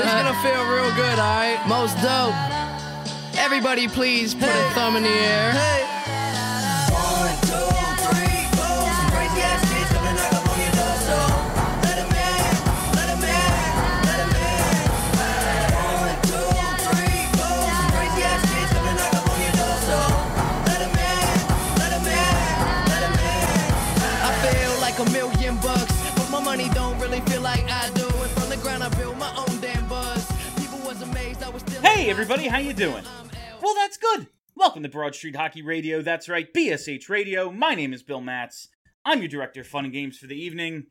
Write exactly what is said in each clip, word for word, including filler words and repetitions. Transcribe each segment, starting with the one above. It's gonna feel real good, alright? Most dope. Everybody please put hey. a thumb in the air. Hey. One, two, three, four. Some crazy ass kids gonna knock up on your door, so let them in, let them in, let them in. One, two, three, four. Some crazy ass kids gonna knock up on your door, so let them in, let them in, let them in. I feel like a million bucks, but my money don't really feel like I do. And from the ground I build my own. Hey everybody, how you doing? Well, that's good. Welcome to Broad Street Hockey Radio. That's right, B S H Radio. My name is Bill Matz. I'm your director of fun and games for the evening.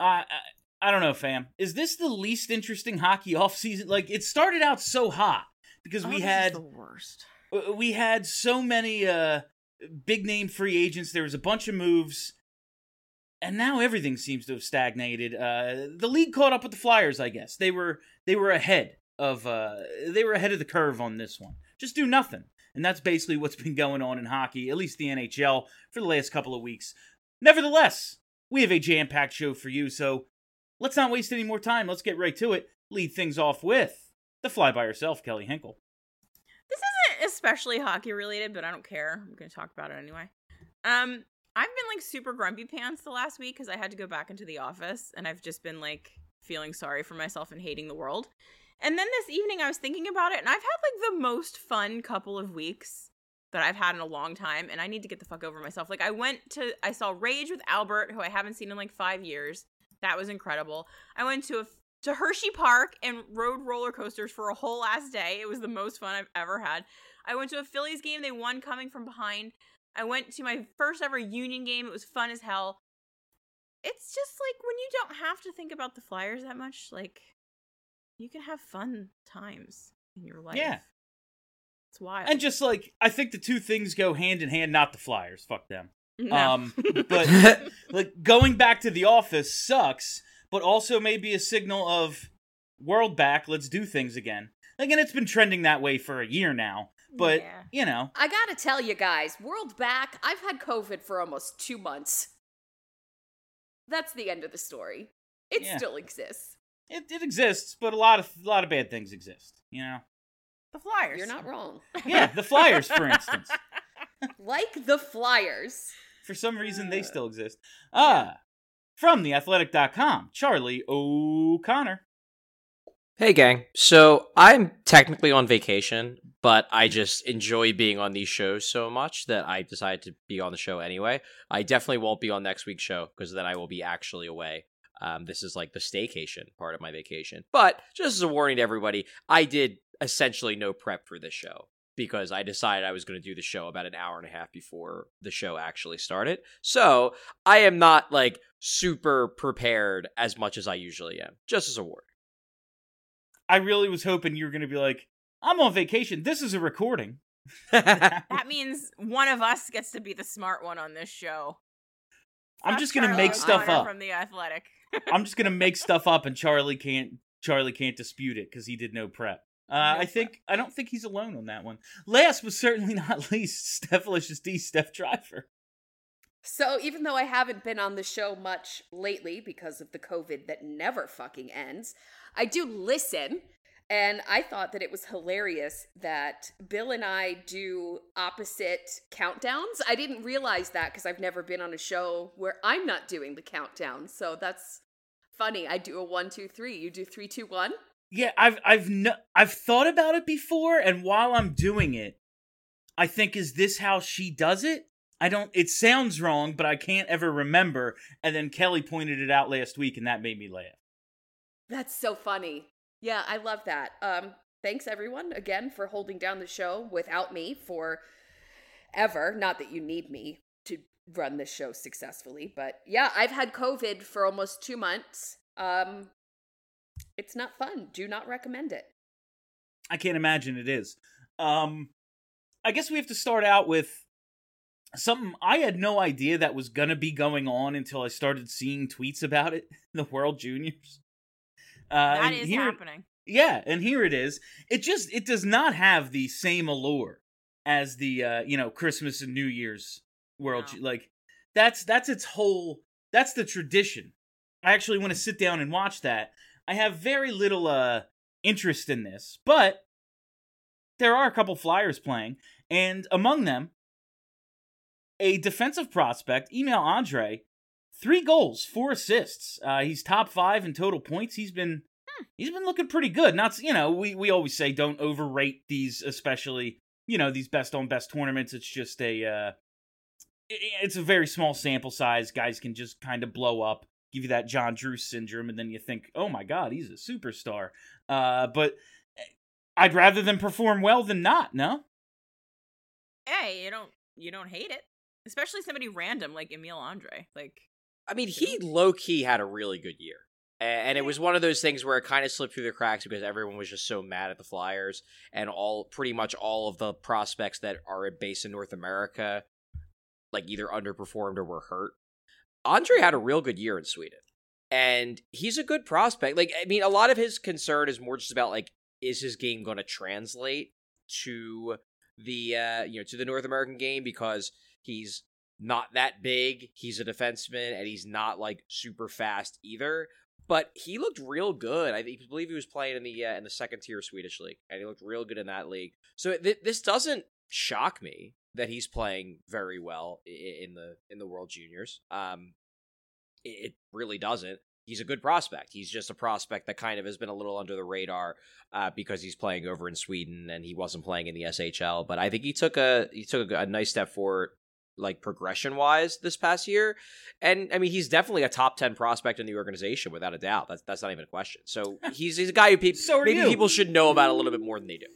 I, I I don't know, fam. Is this the least interesting hockey offseason? Like, it started out so hot because we oh, had the worst. We had so many uh, big name free agents. There was a bunch of moves, and now everything seems to have stagnated. Uh, the league caught up with the Flyers, I guess. They were they were ahead. Of uh, they were ahead of the curve on this one. Just do nothing. And that's basically what's been going on in hockey, at least the N H L, for the last couple of weeks. Nevertheless, we have a jam-packed show for you, so let's not waste any more time. Let's get right to it. Lead things off with the fly by herself, Kelly Hinkle. This isn't especially hockey-related, but I don't care. I'm going to talk about it anyway. Um, I've been, like, super grumpy pants the last week because I had to go back into the office, and I've just been, like, feeling sorry for myself and hating the world. And then this evening I was thinking about it, and I've had, like, the most fun couple of weeks that I've had in a long time, and I need to get the fuck over myself. Like, I went to, I saw Rage with Albert, who I haven't seen in, like, five years. That was incredible. I went to a, to Hershey Park and rode roller coasters for a whole ass day. It was the most fun I've ever had. I went to a Phillies game. They won coming from behind. I went to my first ever Union game. It was fun as hell. It's just, like, when you don't have to think about the Flyers that much, like... you can have fun times in your life. Yeah. It's wild. And just, like, I think the two things go hand in hand, not the Flyers. Fuck them. No. Um, but, like, going back to the office sucks, but also maybe a signal of world back, let's do things again. Like, and it's been trending that way for a year now. But, yeah. you know. I gotta tell you guys, world back, I've had COVID for almost two months. That's the end of the story. It yeah. still exists. It it exists, but a lot of a lot of bad things exist, you know? The Flyers. You're not wrong. Yeah, the Flyers, for instance. Like the Flyers. For some reason, they still exist. Ah, yeah. From the athletic dot com, Charlie O'Connor. Hey, gang. So, I'm technically on vacation, but I just enjoy being on these shows so much that I decided to be on the show anyway. I definitely won't be on next week's show, because then I will be actually away. Um, this is like the staycation part of my vacation. But just as a warning to everybody, I did essentially no prep for this show because I decided I was going to do the show about an hour and a half before the show actually started. So I am not like super prepared as much as I usually am, just as a warning. I really was hoping you were going to be like, I'm on vacation. This is a recording. That means one of us gets to be the smart one on this show. I'm just going to make stuff up. From The Athletic. I'm just going to make stuff up, and Charlie can't Charlie can't dispute it because he did no prep. Uh, I think I don't think he's alone on that one. Last but certainly not least, Stephalicious D, Steph Driver. So even though I haven't been on the show much lately because of the COVID that never fucking ends, I do listen. And I thought that it was hilarious that Bill and I do opposite countdowns. I didn't realize that because I've never been on a show where I'm not doing the countdown. So that's funny. I do a one, two, three. You do three, two, one. Yeah, I've I've no, I've thought about it before, and while I'm doing it, I think, is this how she does it? I don't. It sounds wrong, but I can't ever remember. And then Kelly pointed it out last week, and that made me laugh. That's so funny. Yeah, I love that. Um, thanks everyone again for holding down the show without me for ever. Not that you need me to run this show successfully, but yeah, I've had COVID for almost two months. Um. It's not fun. Do not recommend it. I can't imagine it is. Um, I guess we have to start out with something I had no idea that was going to be going on until I started seeing tweets about it. The World Juniors. Uh, that is here, happening. Yeah, and here it is. It just, it does not have the same allure as the, uh, you know, Christmas and New Year's World. No. Ju- like, that's, that's its whole, that's the tradition. I actually want to sit down and watch that. I have very little uh, interest in this, but there are a couple Flyers playing, and among them, a defensive prospect, Emil Andrae, three goals, four assists. Uh, he's top five in total points. He's been hmm. he's been looking pretty good. Not you know we, we always say don't overrate these, especially you know these best on best tournaments. It's just a uh, it's a very small sample size. Guys can just kind of blow up. Give you that John Drew syndrome, and then you think, oh my God, he's a superstar. Uh, but I'd rather them perform well than not, no? Hey, you don't you don't hate it. Especially somebody random like Emil Andrae. Like, I mean, he low-key had a really good year. And it was one of those things where it kind of slipped through the cracks because everyone was just so mad at the Flyers, and all pretty much all of the prospects that are based in North America like either underperformed or were hurt. Andrae had a real good year in Sweden, and he's a good prospect. Like, I mean, a lot of his concern is more just about, like, is his game going to translate to the, uh, you know, to the North American game, because he's not that big, he's a defenseman, and he's not, like, super fast either, but he looked real good. I believe he was playing in the, uh, in the second-tier Swedish league, and he looked real good in that league. So th- this doesn't shock me that he's playing very well in the in the World Juniors. Um, it really doesn't. He's a good prospect. He's just a prospect that kind of has been a little under the radar uh, because he's playing over in Sweden and he wasn't playing in the S H L. But I think he took a he took a, a nice step forward, like progression wise, this past year. And I mean, he's definitely a top ten prospect in the organization without a doubt. That's that's not even a question. So he's he's a guy who people so maybe you. people should know about a little bit more than they do.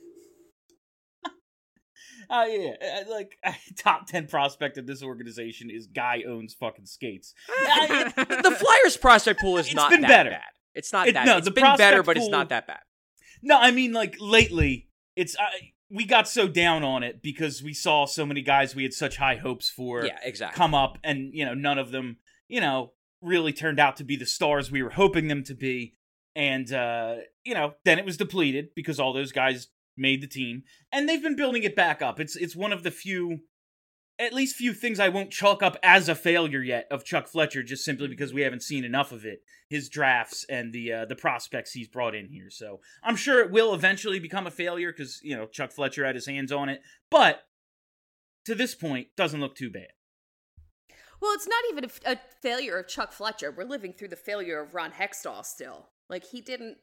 Oh, uh, yeah, like, top ten prospect of this organization is guy owns fucking skates. I, it, the Flyers prospect pool is not that better. bad. It's not it, that no, It's been better, but pool, it's not that bad. No, I mean, like, lately, it's uh, we got so down on it because we saw so many guys we had such high hopes for yeah, exactly. come up, and, you know, none of them, you know, really turned out to be the stars we were hoping them to be. And, uh, you know, then it was depleted because all those guys made the team, and they've been building it back up. It's it's one of the few, at least few things I won't chalk up as a failure yet of Chuck Fletcher, just simply because we haven't seen enough of it, his drafts and the uh, the prospects he's brought in here. So I'm sure it will eventually become a failure because, you know, Chuck Fletcher had his hands on it, but to this point, doesn't look too bad. Well, it's not even a, a failure of Chuck Fletcher. We're living through the failure of Ron Hextall still. Like, he didn't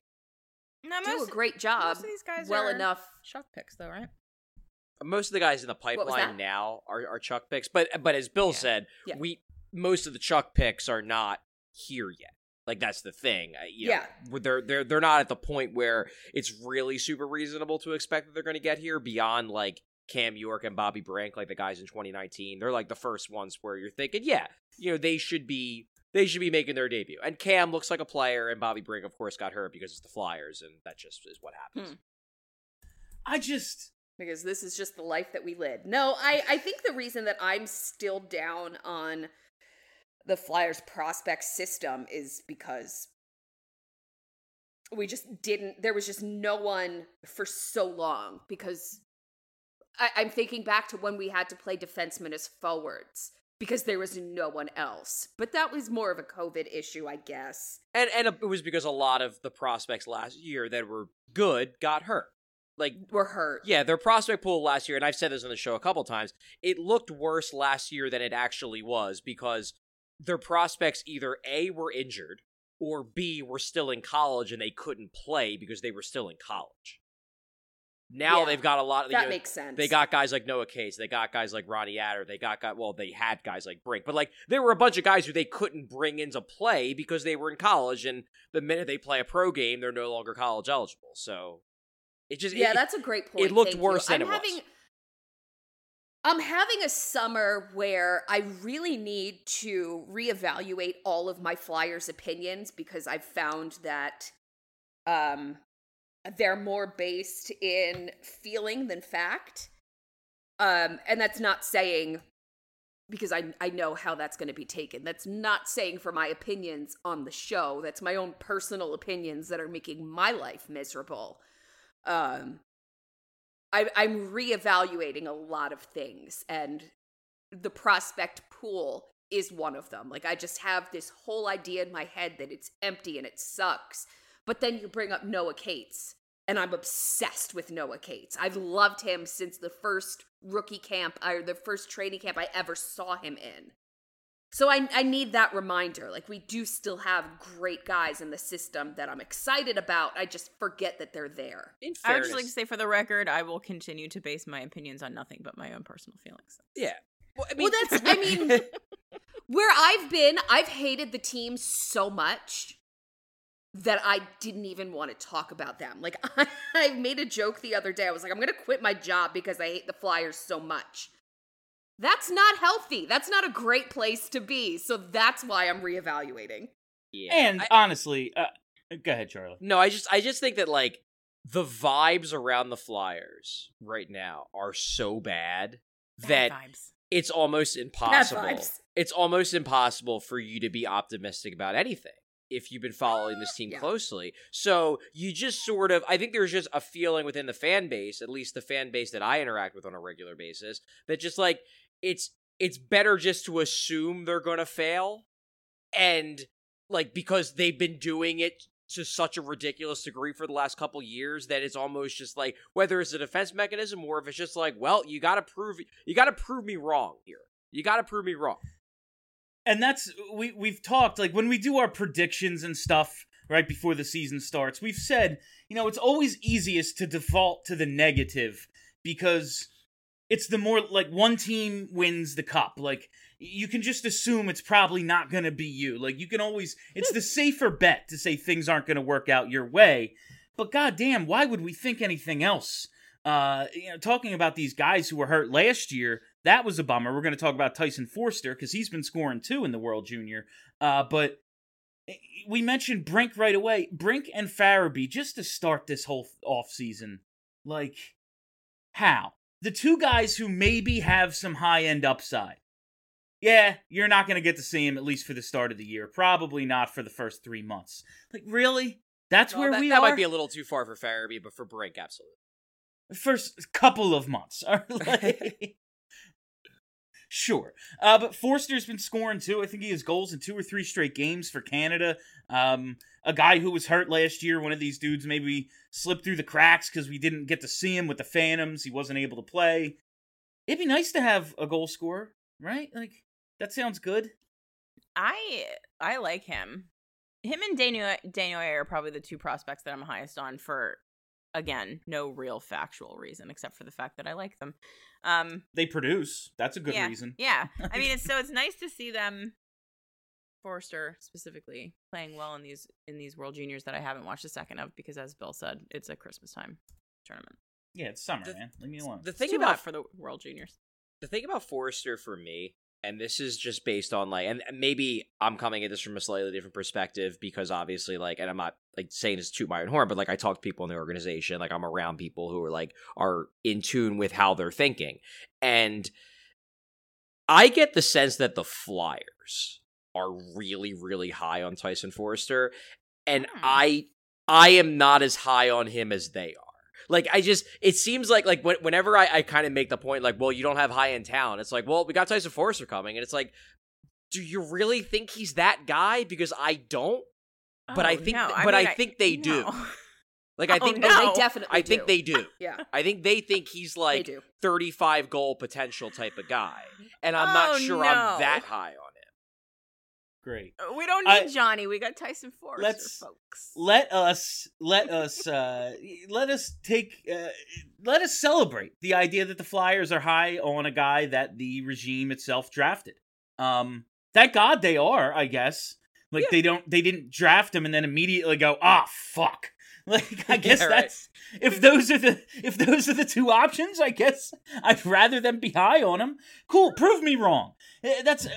Now, do most, a great job. Most of these guys well are enough. Chuck picks, though, right? Most of the guys in the pipeline now are, are Chuck picks, but but as Bill yeah. said, yeah. we most of the Chuck picks are not here yet. Like, that's the thing. Uh, you yeah, know, they're they're they're not at the point where it's really super reasonable to expect that they're going to get here beyond like Cam York and Bobby Brink, like the guys in twenty nineteen. They're like the first ones where you're thinking, yeah, you know, they should be. They should be making their debut. And Cam looks like a player, and Bobby Brink, of course, got hurt because it's the Flyers, and that just is what happens. Hmm. I just... Because this is just the life that we live. No, I, I think the reason that I'm still down on the Flyers prospect system is because we just didn't, there was just no one for so long, because I, I'm thinking back to when we had to play defensemen as forwards because there was no one else. But that was more of a COVID issue, I guess. And and it was because a lot of the prospects last year that were good got hurt. Like were hurt. Yeah, their prospect pool last year, and I've said this on the show a couple times, it looked worse last year than it actually was because their prospects either A, were injured, or B, were still in college and they couldn't play because they were still in college. Now yeah, they've got a lot of... That know, makes sense. They got guys like Noah Cates. They got guys like Ronnie Adder. They got guys... Well, they had guys like Brink. But, like, there were a bunch of guys who they couldn't bring into play because they were in college, and the minute they play a pro game, they're no longer college eligible. So, it just... Yeah, it, that's a great point. It looked Thank worse you. than I'm it having, was. I'm having a summer where I really need to reevaluate all of my Flyers opinions because I've found that... um. They're more based in feeling than fact. Um, and that's not saying, because I I know how that's going to be taken. That's not saying for my opinions on the show. That's my own personal opinions that are making my life miserable. Um, I, I'm reevaluating a lot of things. And the prospect pool is one of them. Like, I just have this whole idea in my head that it's empty and it sucks. But then you bring up Noah Cates, and I'm obsessed with Noah Cates. I've loved him since the first rookie camp, or the first training camp I ever saw him in. So I, I need that reminder. Like, we do still have great guys in the system that I'm excited about. I just forget that they're there. In fairness, I would just like to say, for the record, I will continue to base my opinions on nothing but my own personal feelings. Yeah. Well, I mean, well that's, I mean, where I've been, I've hated the team so much that I didn't even want to talk about them. Like, I, I made a joke the other day. I was like, I'm going to quit my job because I hate the Flyers so much. That's not healthy. That's not a great place to be. So that's why I'm reevaluating. Yeah. And I, honestly, uh, go ahead, Charlie. No, I just, I just think that, like, the vibes around the Flyers right now are so bad, bad that vibes. It's almost impossible. Bad vibes. It's almost impossible for you to be optimistic about anything if you've been following this team yeah. closely. So you just sort of, I think there's just a feeling within the fan base, at least the fan base that I interact with on a regular basis, that just like, it's, it's better just to assume they're going to fail. And like, because they've been doing it to such a ridiculous degree for the last couple years that it's almost just like, whether it's a defense mechanism or if it's just like, well, you got to prove, you got to prove me wrong here. You got to prove me wrong. And that's, we, we've talked, like, when we do our predictions and stuff right before the season starts, we've said, you know, it's always easiest to default to the negative because it's the more, like, one team wins the cup. Like, you can just assume it's probably not going to be you. Like, you can always, it's the safer bet to say things aren't going to work out your way. But goddamn, why would we think anything else? Uh, you know, talking about these guys who were hurt last year, that was a bummer. We're going to talk about Tyson Foerster because he's been scoring two in the World Junior. Uh, but we mentioned Brink right away. Brink and Farabee, just to start this whole offseason. Like, how? The two guys who maybe have some high-end upside. Yeah, you're not going to get to see him, at least for the start of the year. Probably not for the first three months. Like, really? That's no, where that, we that are? That might be a little too far for Farabee, but for Brink, absolutely. First couple of months. Like, sure. Uh, but Foerster's been scoring, too. I think he has goals in two or three straight games for Canada. Um, a guy who was hurt last year, one of these dudes maybe slipped through the cracks because we didn't get to see him with the Phantoms. He wasn't able to play. It'd be nice to have a goal scorer, right? Like, that sounds good. I I like him. Him and Daniel Daniel are probably the two prospects that I'm highest on for, again, no real factual reason except for the fact that I like them. Um, they produce. That's a good yeah, reason. Yeah. I mean, it's, so it's nice to see them, Foerster specifically, playing well in these in these World Juniors that I haven't watched a second of because, as Bill said, it's a Christmas time tournament. Yeah, it's summer, the, man. Leave me alone. The thing it's too about hot for the World Juniors. The thing about Foerster for me, and this is just based on like, and maybe I'm coming at this from a slightly different perspective because obviously, like, and I'm not like saying this to toot my own horn, but like I talk to people in the organization, like I'm around people who are like are in tune with how they're thinking, and I get the sense that the Flyers are really, really high on Tyson Foerster, and hmm. I I am not as high on him as they are. Like, I just, it seems like, like, whenever I, I kind of make the point, like, well, you don't have high-end talent, it's like, well, we got Tyson Foerster coming, and it's like, do you really think he's that guy? Because I don't, oh, but I think, no. th- I but mean, I think they I, do. No. Like, I oh, think, no. oh, they definitely I do. think they do. Yeah. I think they think he's, like, thirty-five goal potential type of guy, and I'm oh, not sure no. I'm that high on him. Great. We don't need I, Johnny. We got Tyson Foerster, let's, folks. Let us let us uh, let us take uh, let us celebrate the idea that the Flyers are high on a guy that the regime itself drafted. Um, thank God they are. I guess like yeah. they don't they didn't draft him and then immediately go, ah, oh, fuck. Like, I guess yeah, right. that's if those are the if those are the two options. I guess I'd rather them be high on him. Cool. Prove me wrong. That's. Uh,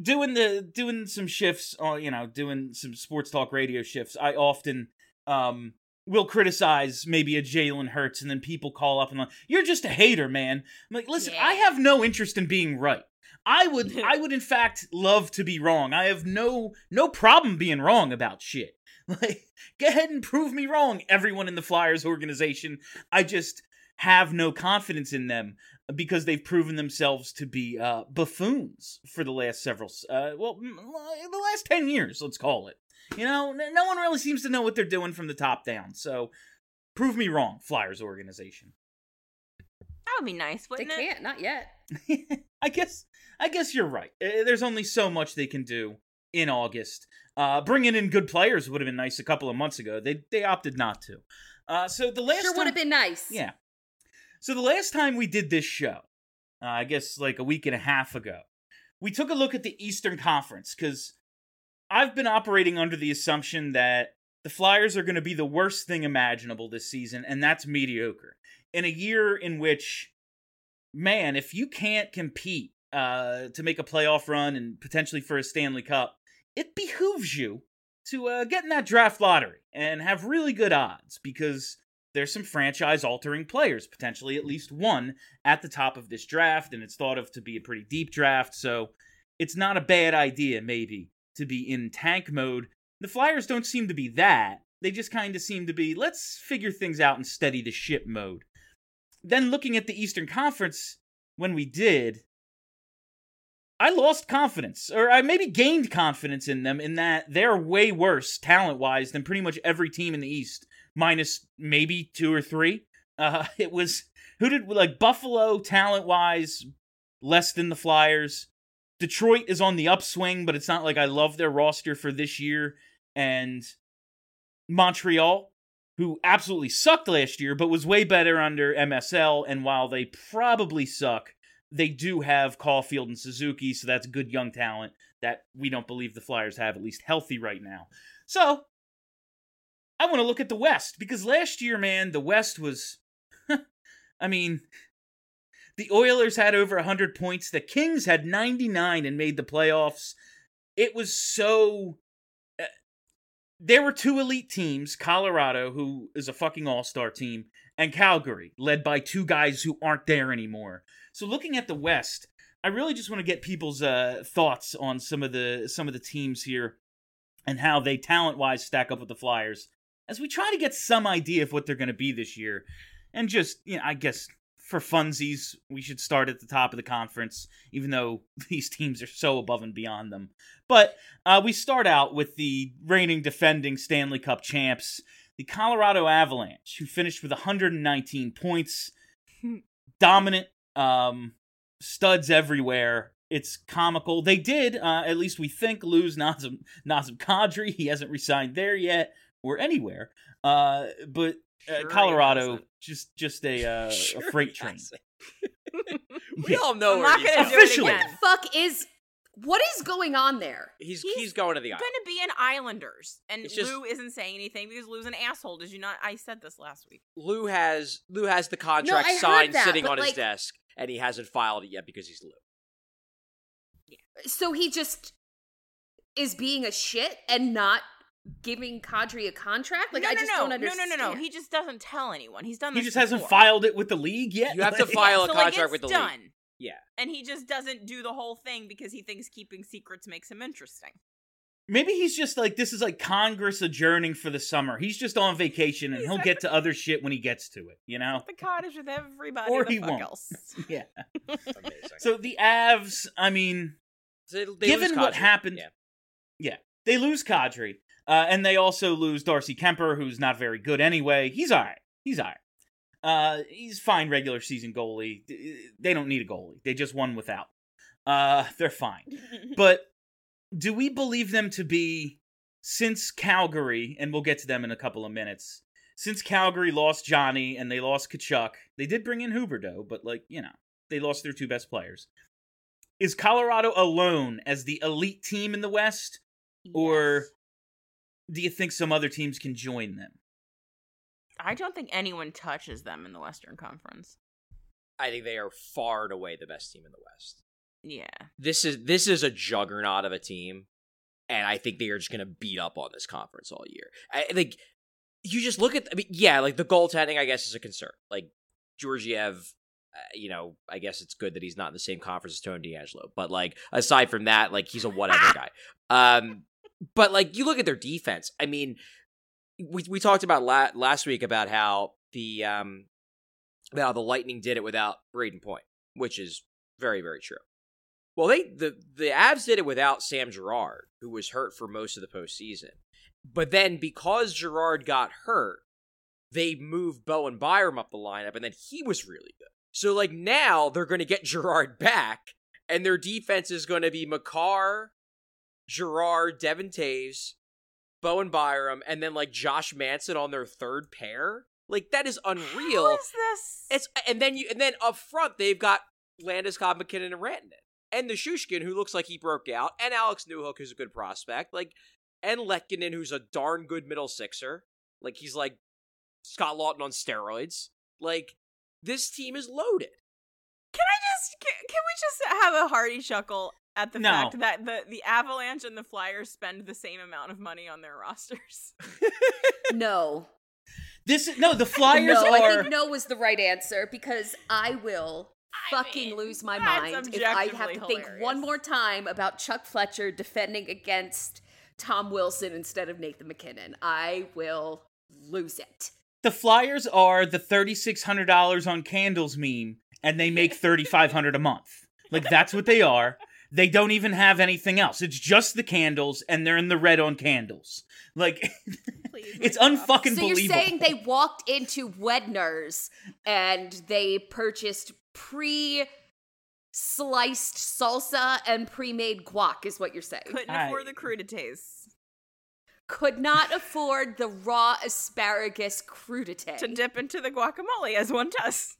Doing the doing some shifts, on, you know, doing some sports talk radio shifts, I often um, will criticize maybe a Jalen Hurts, and then people call up and like, "You're just a hater, man." I'm like, listen, yeah. I have no interest in being right. I would, I would in fact love to be wrong. I have no no problem being wrong about shit. Like, go ahead and prove me wrong, everyone in the Flyers organization. I just have no confidence in them, because they've proven themselves to be uh, buffoons for the last several, uh, well, the last ten years, let's call it. You know, no one really seems to know what they're doing from the top down. So, prove me wrong, Flyers organization. That would be nice, wouldn't it? They can't, not yet. I guess, I guess you're right. There's only so much they can do in August. Uh, bringing in good players would have been nice a couple of months ago. They they opted not to. Uh, so the last sure would have been nice. Yeah. So the last time we did this show, uh, I guess like a week and a half ago, we took a look at the Eastern Conference, because I've been operating under the assumption that the Flyers are going to be the worst thing imaginable this season, and that's mediocre. In a year in which, man, if you can't compete uh, to make a playoff run and potentially for a Stanley Cup, it behooves you to uh, get in that draft lottery and have really good odds, because there's some franchise-altering players, potentially at least one, at the top of this draft, and it's thought of to be a pretty deep draft, so it's not a bad idea, maybe, to be in tank mode. The Flyers don't seem to be that. They just kind of seem to be, let's figure things out and steady the ship mode. Then looking at the Eastern Conference, when we did, I lost confidence, or I maybe gained confidence in them, in that they're way worse, talent-wise, than pretty much every team in the East. Minus maybe two or three. Uh, it was, who did, like, Buffalo, talent-wise, less than the Flyers. Detroit is on the upswing, but it's not like I love their roster for this year. And Montreal, who absolutely sucked last year, but was way better under M S L. And while they probably suck, they do have Caulfield and Suzuki, so that's good young talent that we don't believe the Flyers have, at least healthy right now. So I want to look at the West, because last year, man, the West was, I mean, the Oilers had over one hundred points. The Kings had ninety-nine and made the playoffs. It was so, uh, there were two elite teams, Colorado, who is a fucking all-star team, and Calgary, led by two guys who aren't there anymore. So looking at the West, I really just want to get people's uh, thoughts on some of the some of the teams here and how they talent-wise stack up with the Flyers, as we try to get some idea of what they're going to be this year. And just, you know, I guess for funsies, we should start at the top of the conference, even though these teams are so above and beyond them. But uh, we start out with the reigning defending Stanley Cup champs, the Colorado Avalanche, who finished with one hundred nineteen points. Dominant, um, studs everywhere. It's comical. They did, uh, at least we think, lose Nazim, Nazim Kadri. He hasn't resigned there yet, or anywhere, uh, but uh, sure Colorado, just just a, uh, sure a freight train. we yeah. all know I'm where not he's gonna officially. What the fuck is, what is going on there? He's he's, he's going to the island. He's going to be in Islanders, and it's Lou just, isn't saying anything because Lou's an asshole. Did you not? I said this last week. Lou has Lou has the contract no, signed that, sitting on like, his desk, and he hasn't filed it yet because he's Lou. Yeah. So he just is being a shit and not giving Kadri a contract? Like, no, I just no, don't understand. No, no, no, no. He just doesn't tell anyone. He's done this He just before. hasn't filed it with the league yet? You have to file yeah, a so contract like with the done. league. Yeah. And he just doesn't do the whole thing because he thinks keeping secrets makes him interesting. Maybe he's just like, this is like Congress adjourning for the summer. He's just on vacation and he's he'll ever- get to other shit when he gets to it, you know? The cottage with everybody or the he fuck won't. Else. Yeah. Amazing. So the Avs, I mean, so they given what happened, yeah. yeah, they lose Kadri. Uh, and they also lose Darcy Kemper, who's not very good anyway. He's all right. He's all right. Uh, he's fine regular season goalie. They don't need a goalie. They just won without. Uh, they're fine. But do we believe them to be, since Calgary, and we'll get to them in a couple of minutes, since Calgary lost Johnny and they lost Kachuk, they did bring in Huberdeau, but, like, you know, they lost their two best players. Is Colorado alone as the elite team in the West? Yes. Or do you think some other teams can join them? I don't think anyone touches them in the Western Conference. I think they are far and away the best team in the West. Yeah. This is this is a juggernaut of a team, and I think they are just going to beat up on this conference all year. I like you just look at I mean yeah, like the goaltending I guess is a concern. Like Georgiev, uh, you know, I guess it's good that he's not in the same conference as Tony DeAngelo, but like aside from that, like he's a whatever guy. Um but like you look at their defense. I mean, We we talked about la- last week about how the um how the Lightning did it without Braden Point, which is very, very true. Well, they the, the Avs did it without Sam Girard, who was hurt for most of the postseason. But then because Girard got hurt, they moved Bowen Byram up the lineup, and then he was really good. So like now they're going to get Girard back, and their defense is going to be Makar, Girard, Devon Toews, Bowen Byram, and then, like, Josh Manson on their third pair? Like, that is unreal. What is this? It's, and then you and then up front, they've got Landeskog, MacKinnon, and Rantanen. And the Shushkin, who looks like he broke out, and Alex Newhook, who's a good prospect, like, and Lekkinen, who's a darn good middle sixer. Like, he's like Scott Laughton on steroids. Like, this team is loaded. Can I just, can, can we just have a hearty chuckle at the no. fact that the, the Avalanche and the Flyers spend the same amount of money on their rosters? No. This is, no, the Flyers no, are... I think no was the right answer, because I will I fucking mean, lose my mind if I have to hilarious. think one more time about Chuck Fletcher defending against Tom Wilson instead of Nathan MacKinnon. I will lose it. The Flyers are the thirty-six hundred dollars on candles meme, and they make thirty-five hundred dollars a month. Like, that's what they are. They don't even have anything else. It's just the candles, and they're in the red on candles. Like, please, it's unfucking so believable. So you're saying they walked into Wedner's and they purchased pre-sliced salsa and pre-made guac is what you're saying. Couldn't I... afford the crudités. Could not afford the raw asparagus crudité. To dip into the guacamole, as one does.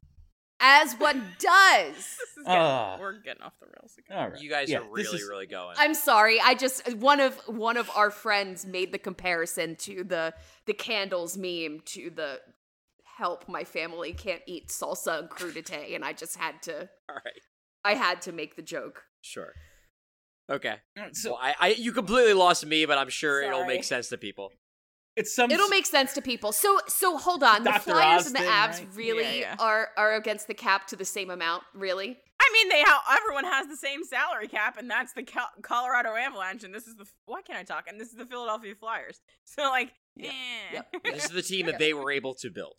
As one does. This is getting, uh, we're getting off the rails again. All right. You guys yeah, are really, is, really going. I'm sorry. I just one of one of our friends made the comparison to the the candles meme to the help my family can't eat salsa and crudité, and I just had to. All right. I had to make the joke. Sure. Okay. So well, I, I you completely lost me, but I'm sure sorry. it'll make sense to people. It's some It'll make sense to people. So, so hold on. The Flyers Austin, and the Avs right? really yeah, yeah. are are against the cap to the same amount, really? I mean, they how everyone has the same salary cap, and that's the Cal- Colorado Avalanche, and this is the why can't I talk? And this is the Philadelphia Flyers. So, like, yeah, eh. yeah. this is the team that they were able to build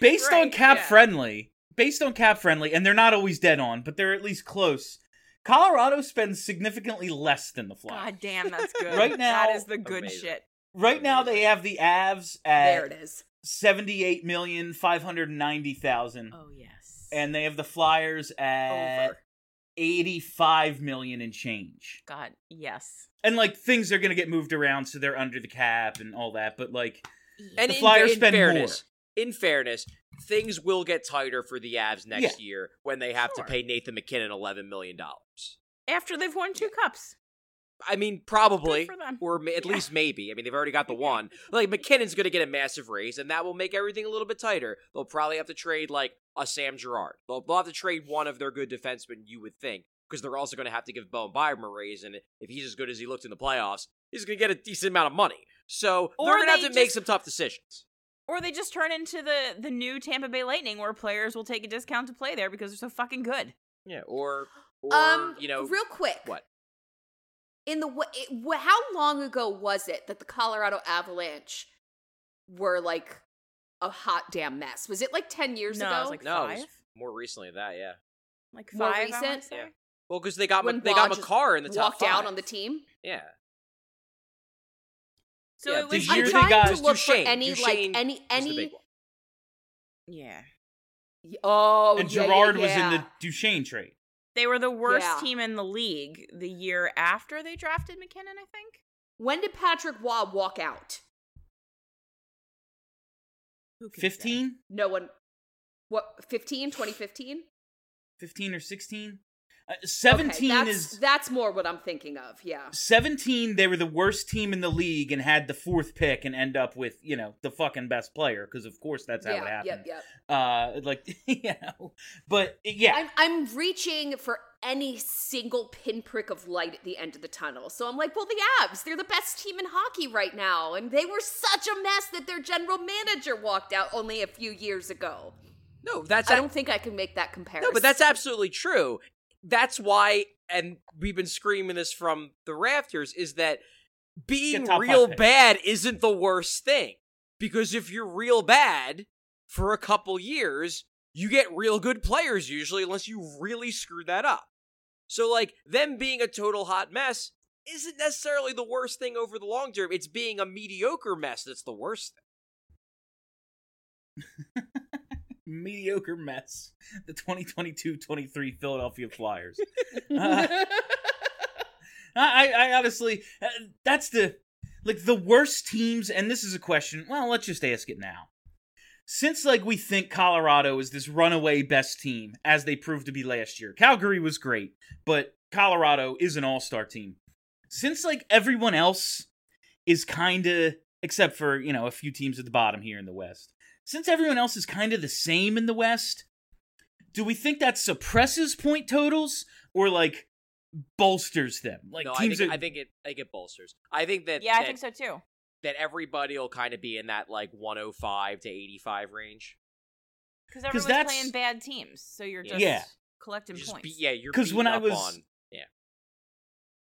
based right, on cap yeah. friendly, based on cap friendly, and they're not always dead on, but they're at least close. Colorado spends significantly less than the Flyers. God damn, that's good. Right now, that is the good amazing. shit. Right now, they have the Avs at there it is. seventy-eight million five hundred ninety thousand dollars. Oh, yes. And they have the Flyers at Over. eighty-five million dollars and change. God, yes. And, like, things are going to get moved around, so they're under the cap and all that. But, like, and the in, Flyers in spend fairness, more. In fairness, things will get tighter for the Avs next yeah. year when they have sure. to pay Nathan MacKinnon eleven million dollars. After they've won two cups. I mean, probably, or at yeah. least maybe. I mean, they've already got the one. Like, McKinnon's going to get a massive raise, and that will make everything a little bit tighter. They'll probably have to trade, like, a Sam Girard. They'll, they'll have to trade one of their good defensemen, you would think, because they're also going to have to give Bowen Byram a raise, and if he's as good as he looked in the playoffs, he's going to get a decent amount of money. So or they're going to have to just, make some tough decisions. Or they just turn into the, the new Tampa Bay Lightning, where players will take a discount to play there because they're so fucking good. Yeah, or, or um, you know, real quick. What? In the it, how long ago was it that the Colorado Avalanche were like a hot damn mess? Was it like ten years no, ago? It was like no, five? It was more recently than that, yeah. Like five, more recent. Yeah. Well, because they got when they Ball got Makar in the top walked five. Walked out on the team. Yeah. So yeah, it was. I'm trying guys, to look Duchesne, for any Duchesne like any any. Yeah. Oh, and yeah, Girard yeah, yeah. was in the Duchesne trade. They were the worst yeah. team in the league the year after they drafted MacKinnon, I think. When did Patrick Waugh walk out? fifteen? No one. What? fifteen? twenty fifteen? fifteen or sixteen? Uh, seventeen okay, that's, is... That's more what I'm thinking of, yeah. seventeen, they were the worst team in the league and had the fourth pick and end up with, you know, the fucking best player, because of course that's how yeah, it happened. Yep, yep. Uh, like, you know, but, yeah. I'm, I'm reaching for any single pinprick of light at the end of the tunnel. So I'm like, well, the Avs, they're the best team in hockey right now, and they were such a mess that their general manager walked out only a few years ago. No, that's... I ab- don't think I can make that comparison. No, but that's absolutely true. That's why, and we've been screaming this from the rafters, is that being real bad isn't the worst thing. Because if you're real bad for a couple years, you get real good players usually, unless you really screw that up. So, like, them being a total hot mess isn't necessarily the worst thing over the long term. It's being a mediocre mess that's the worst thing. Mediocre mess. The twenty twenty-two twenty-three Philadelphia Flyers. uh, I, I honestly, uh, that's the, like, the worst teams, and this is a question, well, let's just ask it now. Since, like, we think Colorado is this runaway best team, as they proved to be last year. Calgary was great, but Colorado is an all-star team. Since, like, everyone else is kind of, except for, you know, a few teams at the bottom here in the West, since everyone else is kind of the same in the West, do we think that suppresses point totals or, like, bolsters them? Like, no, teams I think, are... I think it I think it bolsters. I think that... Yeah, that, I think so, too. That everybody will kind of be in that, like, one oh five to eighty-five range. Because everyone's that's... playing bad teams, so you're just yeah. collecting you're just points. Be, yeah, you're beating when up I was, on... Yeah.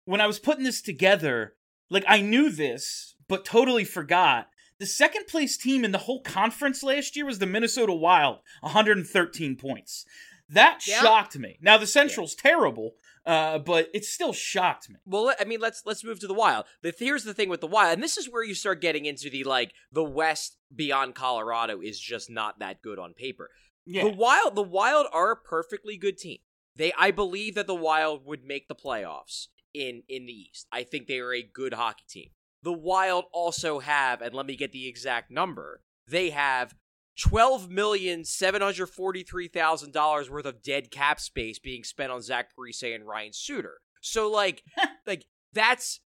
When I was putting this together, like, I knew this, but totally forgot. The second-place team in the whole conference last year was the Minnesota Wild, one hundred thirteen points. That yeah. shocked me. Now, the Central's yeah. terrible, uh, but it still shocked me. Well, I mean, let's let's move to the Wild. The, here's the thing with the Wild, and this is where you start getting into the, like, the West beyond Colorado is just not that good on paper. Yeah. The Wild, the Wild are a perfectly good team. They, I believe that the Wild would make the playoffs in, in the East. I think they are a good hockey team. The Wild also have, and let me get the exact number, they have twelve million seven hundred forty-three thousand dollars worth of dead cap space being spent on Zach Parise and Ryan Suter. So, like, like that's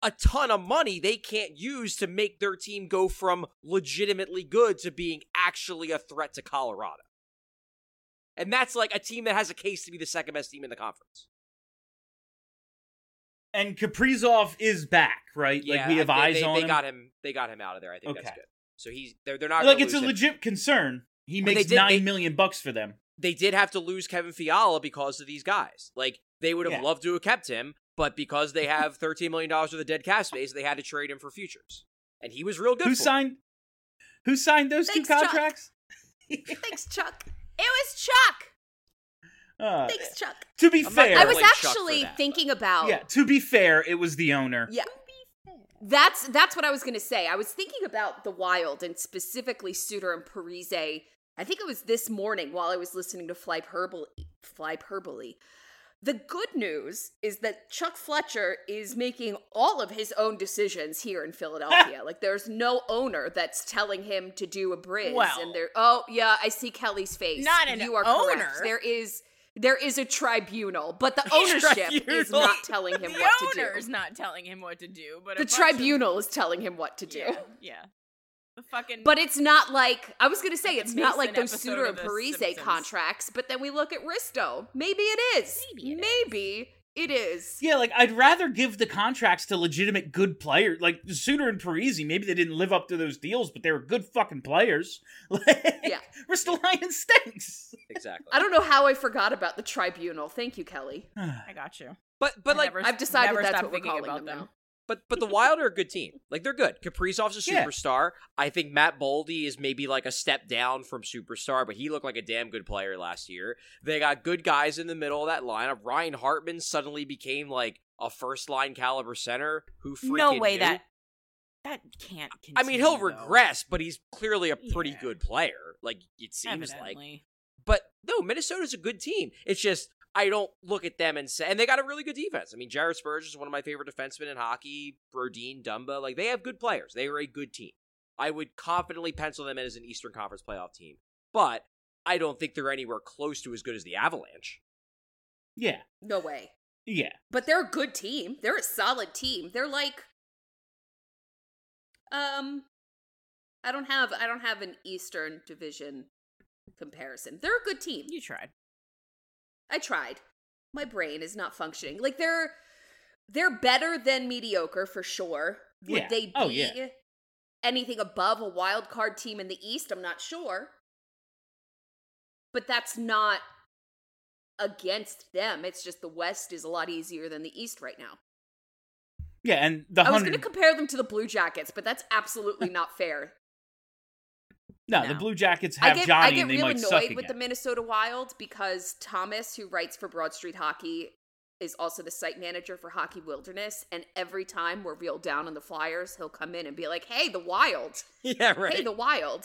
a ton of money they can't use to make their team go from legitimately good to being actually a threat to Colorado. And that's, like, a team that has a case to be the second best team in the conference. And Kaprizov is back, right? Yeah, like we have they, eyes they, on they him. Got him. They got him out of there. I think okay. that's good. So he's they're they're not like it's lose a him. legit concern. He makes did, nine they, million bucks for them. They did have to lose Kevin Fiala because of these guys. Like they would have yeah. loved to have kept him, but because they have thirteen million dollars worth of dead cap space, they had to trade him for futures. And he was real good. Who for signed? Him. Who signed those Thanks, two contracts? Chuck. Thanks, Chuck. It was Chuck. Uh, Thanks, Chuck. To be I'm fair, I was actually that, thinking but. about. Yeah, to be fair, it was the owner. Yeah, that's that's what I was gonna say. I was thinking about the Wild and specifically Suter and Parise. I think it was this morning while I was listening to Flyperbole. Flyperbole. The good news is that Chuck Fletcher is making all of his own decisions here in Philadelphia. Like, there's no owner that's telling him to do a bridge. Well, and there. Oh yeah, I see Kelly's face. Not an you are owner. Correct. There is. There is a tribunal, but the ownership tribunal. is not telling him what to do. The owner is not telling him what to do, but the tribunal of... is telling him what to do. Yeah, yeah. The fucking. But it's not like I was gonna say it's not like those Suter and Parise contracts. But then we look at Risto. Maybe it is. Maybe it, Maybe It is. Yeah, like, I'd rather give the contracts to legitimate good players. Like, Suter and Parise, maybe they didn't live up to those deals, but they were good fucking players. Like, yeah. We're still lying in stinks. Exactly. I don't know how I forgot about the tribunal. Thank you, Kelly. I got you. But, but I like, never, I've decided that's what we're calling about them now. But but the Wild are a good team. Like, they're good. Kaprizov's a superstar. Yeah. I think Matt Boldy is maybe like a step down from superstar, but he looked like a damn good player last year. They got good guys in the middle of that lineup. Ryan Hartman suddenly became like a first-line caliber center. Who freaking No way knew? that... That can't continue, I mean, he'll though. regress, but he's clearly a pretty yeah. good player. Like, it seems Evidently. like. But, no, Minnesota's a good team. It's just... I don't look at them and say, and they got a really good defense. I mean, Jared Spurgeon is one of my favorite defensemen in hockey. Brodin, Dumba, like, they have good players. They are a good team. I would confidently pencil them in as an Eastern Conference playoff team, but I don't think they're anywhere close to as good as the Avalanche. Yeah. No way. Yeah. But they're a good team. They're a solid team. They're like, um, I don't have, I don't have an Eastern Division comparison. They're a good team. You tried. I tried. My brain is not functioning. Like, they're they're better than mediocre, for sure. Would yeah. they be oh, yeah. anything above a wild card team in the East? I'm not sure. But that's not against them. It's just the West is a lot easier than the East right now. Yeah, and the I was going to compare them to the Blue Jackets, but that's absolutely not fair. No, no, the Blue Jackets have I get, Johnny I get and they real might annoyed suck again. With the Minnesota Wild because Thomas, who writes for Broad Street Hockey, is also the site manager for Hockey Wilderness. And every time we're real down on the Flyers, he'll come in and be like, hey, the Wild. Yeah, right. Hey, the Wild.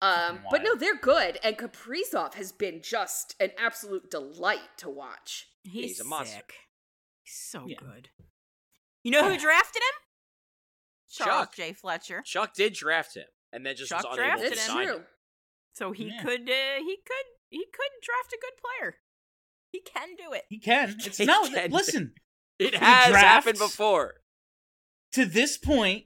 Um, wild. But no, they're good. And Kaprizov has been just an absolute delight to watch. He's, He's a monster. Sick. He's so yeah. good. You know yeah. who drafted him? Charles Chuck. J. Fletcher. Chuck did draft him. And then just Chuck was unable to sign him. So he yeah. could, uh, he could, he could draft a good player. He can do it. He can. It's he no. Can listen, it has happened before. To this point,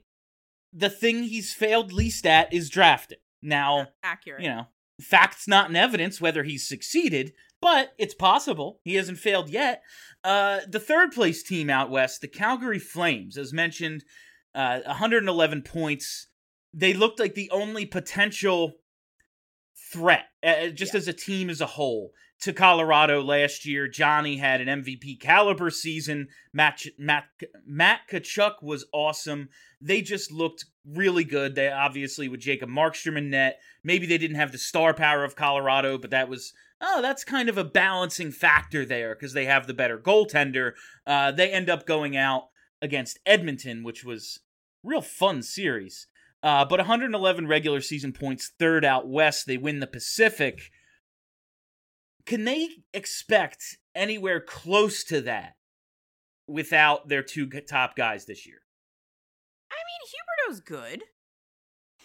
the thing he's failed least at is drafting. Now, uh, accurate. You know, facts not in evidence whether he's succeeded, but it's possible. He hasn't failed yet. Uh, the third place team out west, the Calgary Flames, as mentioned, uh, one hundred eleven points. They looked like the only potential threat, uh, just yeah. as a team as a whole, to Colorado last year. Johnny had an M V P caliber season. Matt, Matt, Matt Kachuk was awesome. They just looked really good. They obviously with Jacob Markstrom in net. Maybe they didn't have the star power of Colorado, but that was, oh, that's kind of a balancing factor there because they have the better goaltender. Uh, they end up going out against Edmonton, which was a real fun series. Uh, but one hundred eleven regular season points, third out west. They win the Pacific. Can they expect anywhere close to that without their two top guys this year? I mean, Huberdeau's good.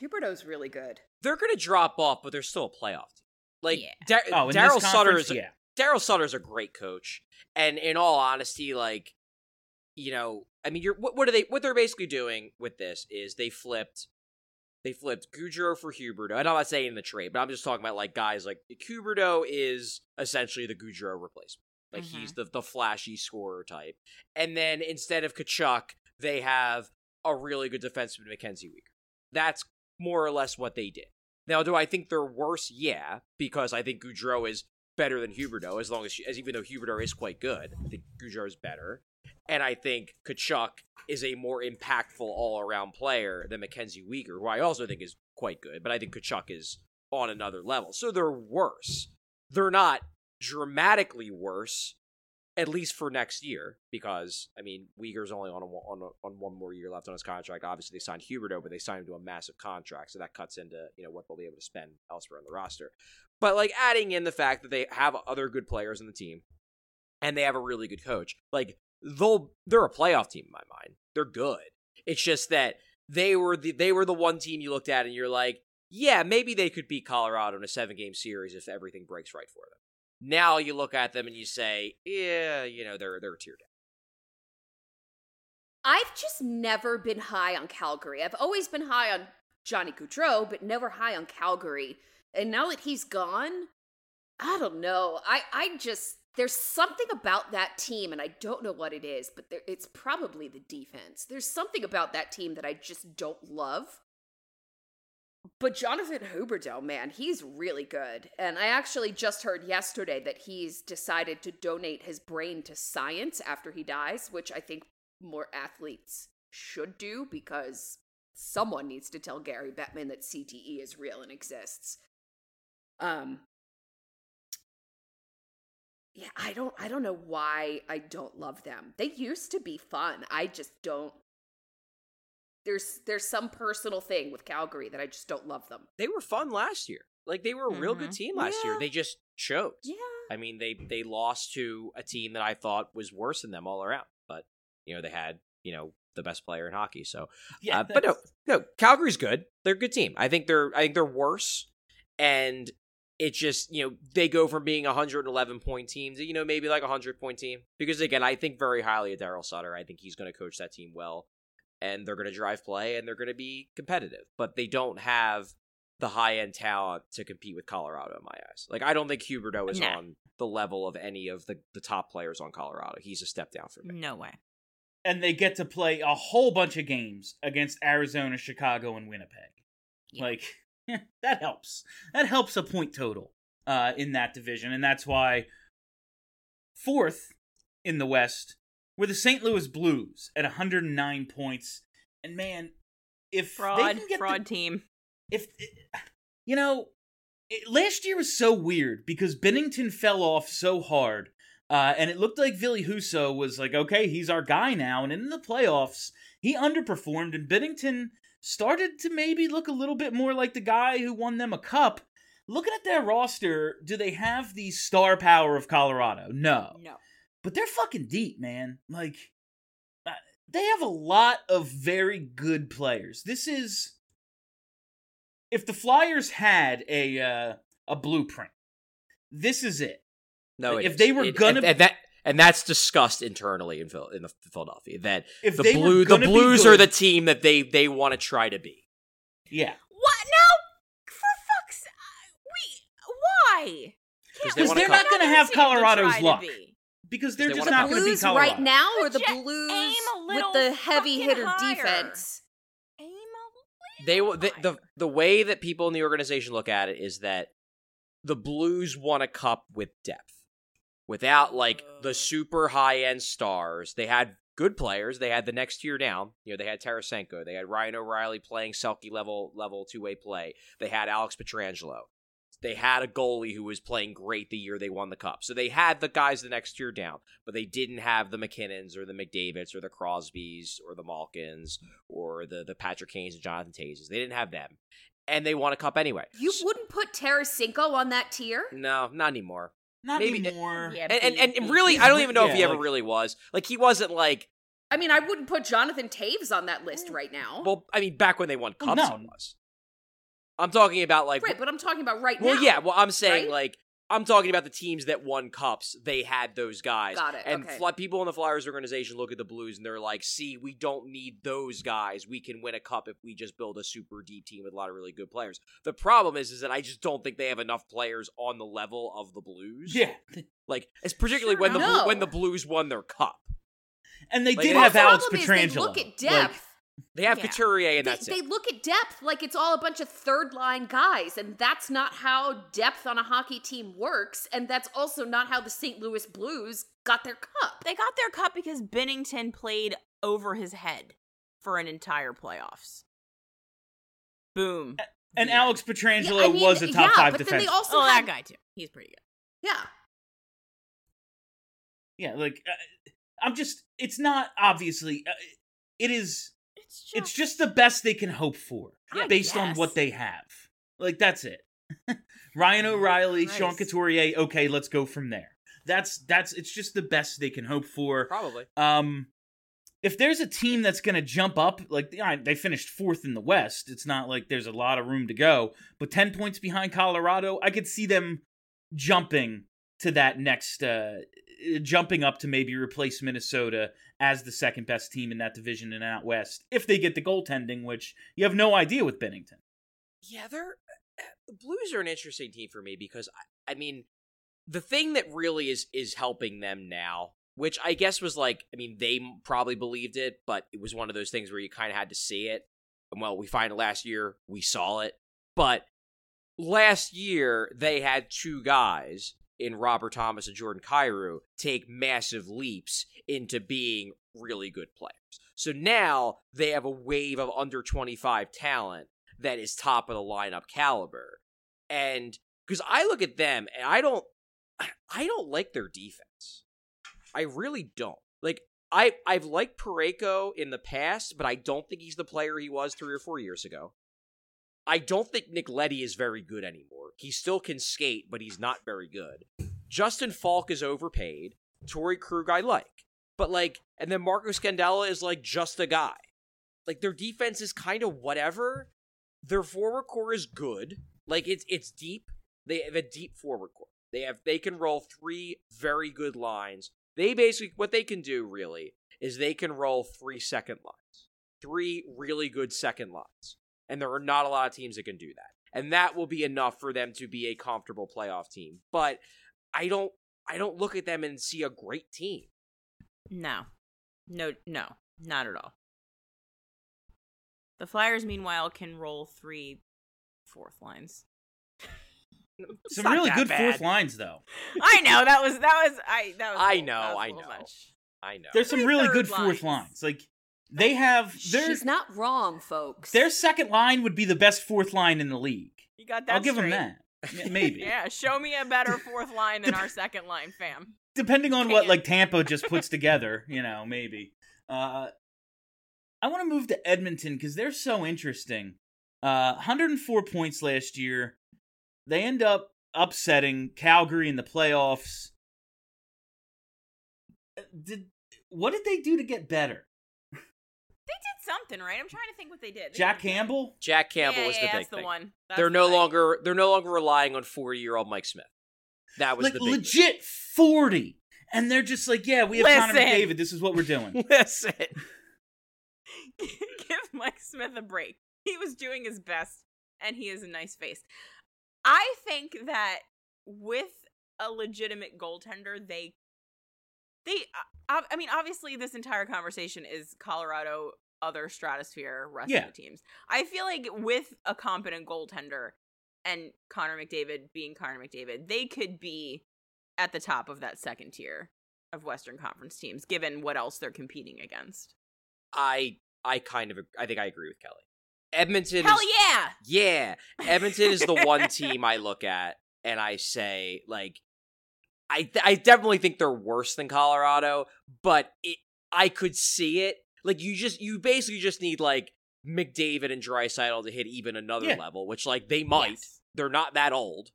Huberdeau's really good. They're going to drop off, but they're still a playoff team. Like, yeah. Dar- oh, Daryl Sutter is a, yeah. Daryl Sutter's a great coach. And in all honesty, like, you know, I mean, you're what, what are they? What they're basically doing with this is they flipped. They flipped Gaudreau for Huberdeau. And I'm not saying in the trade, but I'm just talking about, like, guys like Huberdeau is essentially the Gaudreau replacement. Like, mm-hmm. he's the, the flashy scorer type. And then instead of Kachuk, they have a really good defenseman, Mackenzie Weegar. That's more or less what they did. Now, do I think they're worse? Yeah, because I think Gaudreau is better than Huberdeau, as long as, as even though Huberdeau is quite good, I think Gaudreau is better. And I think Kachuk is a more impactful all-around player than Mackenzie Weegar, who I also think is quite good, but I think Kachuk is on another level. So they're worse. They're not dramatically worse, at least for next year, because, I mean, Weegar's only on a, on a, on one more year left on his contract. Obviously, they signed Huberdeau, but they signed him to a massive contract, so that cuts into, you know, what they'll be able to spend elsewhere on the roster. But, like, adding in the fact that they have other good players in the team, and they have a really good coach, like, They'll, they're a playoff team in my mind. They're good. It's just that they were the they were the one team you looked at and you're like, yeah, maybe they could beat Colorado in a seven-game series if everything breaks right for them. Now you look at them and you say, yeah, you know, they're they're tear down. I've just never been high on Calgary. I've always been high on Johnny Gaudreau, but never high on Calgary. And now that he's gone, I don't know. I I just There's something about that team, and I don't know what it is, but there, it's probably the defense. There's something about that team that I just don't love. But Jonathan Huberdeau, man, he's really good. And I actually just heard yesterday that he's decided to donate his brain to science after he dies, which I think more athletes should do, because someone needs to tell Gary Bettman that C T E is real and exists. Um... Yeah, I don't I don't know why I don't love them. They used to be fun. I just don't. There's there's some personal thing with Calgary that I just don't love them. They were fun last year. Like, they were a mm-hmm. real good team last yeah. year. They just choked. Yeah. I mean, they they lost to a team that I thought was worse than them all around. But, you know, they had, you know, the best player in hockey. So, yeah, uh, but no, no, Calgary's good. They're a good team. I think they're I think they're worse. And it's just, you know, they go from being a one hundred eleven point team to, you know, maybe like a one hundred point team. Because, again, I think very highly of Darryl Sutter. I think he's going to coach that team well. And they're going to drive play, and they're going to be competitive. But they don't have the high-end talent to compete with Colorado, in my eyes. Like, I don't think Huberdeau is nah. on the level of any of the, the top players on Colorado. He's a step down for me. No way. And they get to play a whole bunch of games against Arizona, Chicago, and Winnipeg. Yeah. Like... that helps. That helps a point total uh, in that division, and that's why fourth in the West were the Saint Louis Blues at one hundred nine points. And man, if fraud, they can get fraud the, team, if you know, it, last year was so weird because Binnington fell off so hard, uh, and it looked like Ville Husso was like, okay, he's our guy now. And in the playoffs, he underperformed, and Binnington started to maybe look a little bit more like the guy who won them a cup. Looking at their roster, do they have the star power of Colorado? No. No. But they're fucking deep, man. Like, they have a lot of very good players. This is... If the Flyers had a uh, a blueprint, this is it. No, like, it if is. They were it, gonna... If, if that... And that's discussed internally in Philadelphia, that if the blue, the Blues good, are the team that they, they want to try to be. Yeah. What? No! For fuck's sake. We, why? Because they they're not going to have Colorado's luck. Be. Because they're just not going to be Colorado. Right now, or the Blues with the heavy hitter higher. defense? Aim a little they, the, the The way that people in the organization look at it is that the Blues won a cup with depth. Without, like, the super high-end stars. They had good players. They had the next tier down. You know, they had Tarasenko. They had Ryan O'Reilly playing Selke level level two-way play. They had Alex Pietrangelo. They had a goalie who was playing great the year they won the cup. So they had the guys the next tier down, but they didn't have the McKinnons or the McDavids or the Crosbys or the Malkins or the, the Patrick Kanes and Jonathan Taves. They didn't have them. And they won a cup anyway. You so, wouldn't put Tarasenko on that tier? No, not anymore. Not Maybe, anymore. Yeah, and, and and really, I don't even know yeah, if he ever like, really was. Like, he wasn't like... I mean, I wouldn't put Jonathan Taves on that list right now. Well, I mean, back when they won cups, well, no. it was. I'm talking about, like... Right, but I'm talking about right well, now. Well, yeah, well, I'm saying, right? like, I'm talking about the teams that won cups. They had those guys. Got it, And okay. fl- people in the Flyers organization look at the Blues, and they're like, see, we don't need those guys. We can win a cup if we just build a super deep team with a lot of really good players. The problem is, is that I just don't think they have enough players on the level of the Blues. Yeah. Like, it's particularly sure when, the, when the Blues won their cup. And they like, did have Alex Pietrangelo. They look at depth. Like, they have yeah. Couturier, and they, that's it. They look at depth like it's all a bunch of third-line guys, and that's not how depth on a hockey team works, and that's also not how the Saint Louis Blues got their cup. They got their cup because Binnington played over his head for an entire playoffs. Boom. Uh, and yeah. Alex Pietrangelo yeah, I mean, was a top yeah, five defenseman. Then they also oh, had... that guy, too. He's pretty good. Yeah. Yeah, like, uh, I'm just, it's not, obviously, uh, it is... It's just, it's just the best they can hope for, I based guess. on what they have. Like, that's it. Ryan O'Reilly, nice. Sean Couturier, okay, let's go from there. That's, that's, it's just the best they can hope for. Probably. Um, if there's a team that's going to jump up, like, they finished fourth in the West, it's not like there's a lot of room to go, but ten points behind Colorado, I could see them jumping to that next, uh, jumping up to maybe replace Minnesota as the second best team in that division and out West, if they get the goaltending, which you have no idea with Binnington. Yeah, they're the Blues are an interesting team for me because I, I mean, the thing that really is is helping them now, which I guess was like, I mean, they probably believed it, but it was one of those things where you kind of had to see it. And well, we find it last year, we saw it. But last year, they had two guys in Robert Thomas and Jordan Kyrou take massive leaps into being really good players. So now they have a wave of under twenty-five talent that is top of the lineup caliber. And because I look at them and I don't, I don't like their defense. I really don't. Like, I, I've liked Parayko in the past, but I don't think he's the player he was three or four years ago. I don't think Nick Leddy is very good anymore. He still can skate, but he's not very good. Justin Falk is overpaid. Torey Krug I like. But like, and then Marco Scandella is like just a guy. Like, their defense is kind of whatever. Their forward core is good. Like, it's it's deep. They have a deep forward core. They have they can roll three very good lines. They basically, what they can do really is they can roll three second lines. Three really good second lines. And there are not a lot of teams that can do that. And that will be enough for them to be a comfortable playoff team. But I don't I don't look at them and see a great team. No. No, no, not at all. The Flyers, meanwhile, can roll three fourth lines. Some really good bad. fourth lines, though. I know. That was, that was, I, that was, I little, know, that was I know. Much. I know. There's some really good lines. fourth lines. Like, they have... She's not wrong, folks. Their second line would be the best fourth line in the league. You got that I'll straight. give them that. Maybe. Yeah, show me a better fourth line than De- our second line, fam. Depending on Damn. what, like, Tampa just puts together, you know, maybe. Uh, I want to move to Edmonton, because they're so interesting. Uh, one hundred four points last year. They end up upsetting Calgary in the playoffs. Did What did they do to get better? Something, right? I'm trying to think what they did. They Jack did Campbell? Jack Campbell yeah, was yeah, the big that's thing. The one. That's they're the no thing. longer they're no longer relying on forty-year-old Mike Smith. That was like, the big legit thing. forty. And they're just like, yeah, we have Listen. Connor McDavid. This is what we're doing. Listen. Give Mike Smith a break. He was doing his best, and he is a nice face. I think that with a legitimate goaltender, they they I, I mean, obviously this entire conversation is Colorado other stratosphere rest yeah. of the teams. I feel like with a competent goaltender and Connor McDavid being Connor McDavid, they could be at the top of that second tier of Western Conference teams, given what else they're competing against. I I kind of I think I agree with Kelly. Edmonton Hell is, yeah! Yeah. Edmonton is the one team I look at and I say, like, I th- I definitely think they're worse than Colorado, but it I could see it. Like, you just, you basically just need, like, McDavid and Draisaitl to hit even another yeah. level, which, like, they might. Yes. They're not that old.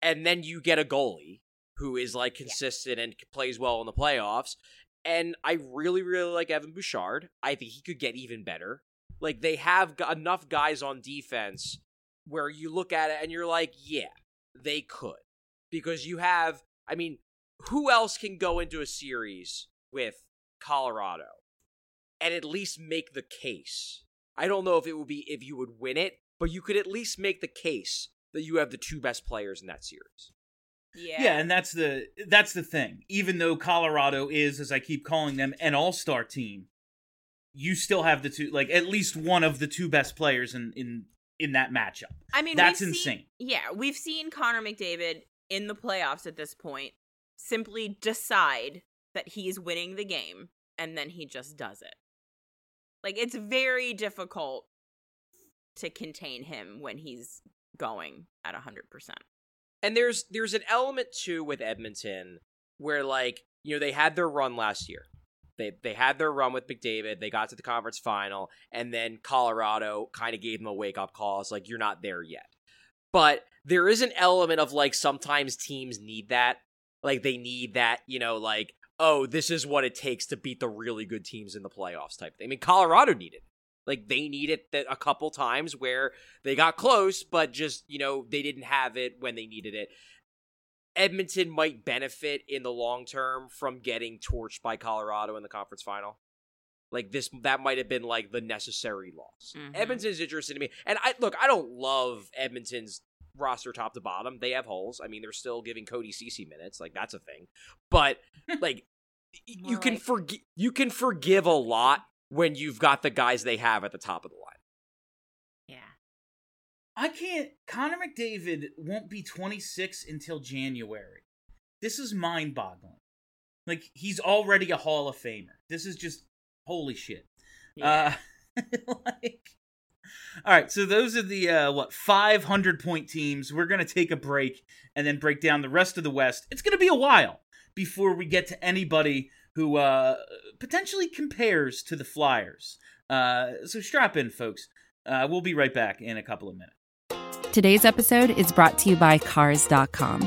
And then you get a goalie who is, like, consistent yeah. and plays well in the playoffs. And I really, really like Evan Bouchard. I think he could get even better. Like, they have g- enough guys on defense where you look at it and you're like, yeah, they could. Because you have, I mean, who else can go into a series with Colorado and at least make the case? I don't know if it would be if you would win it, but you could at least make the case that you have the two best players in that series. Yeah, yeah, and that's the that's the thing. Even though Colorado is, as I keep calling them, an all-star team, you still have the two, like, at least one of the two best players in in, in that matchup. I mean, that's we've insane. Seen, yeah, we've seen Connor McDavid in the playoffs at this point simply decide that he's winning the game, and then he just does it. Like, it's very difficult to contain him when he's going at one hundred percent. And there's there's an element, too, with Edmonton where, like, you know, they had their run last year. They they had their run with McDavid. They got to the conference final, and then Colorado kind of gave them a wake-up call. It's like, you're not there yet. But there is an element of, like, sometimes teams need that. Like, they need that, you know, like, oh, this is what it takes to beat the really good teams in the playoffs type thing. I mean, Colorado needed it. Like, they needed it a couple times where they got close, but just, you know, they didn't have it when they needed it. Edmonton might benefit in the long term from getting torched by Colorado in the conference final. Like, this, that might have been, like, the necessary loss. Mm-hmm. Edmonton's interesting to me. And, I look, I don't love Edmonton's roster top to bottom. They have holes. I mean, they're still giving Cody Ceci minutes. Like, that's a thing. But, like, you right. can forg- you can forgive a lot when you've got the guys they have at the top of the line. Yeah. I can't... Connor McDavid won't be twenty-six until January. This is mind-boggling. Like, he's already a Hall of Famer. This is just... Holy shit. Yeah. Uh, like... All right, so those are the, uh, what, five hundred point teams. We're going to take a break and then break down the rest of the West. It's going to be a while before we get to anybody who uh, potentially compares to the Flyers. Uh, so strap in, folks. Uh, we'll be right back in a couple of minutes. Today's episode is brought to you by Cars dot com.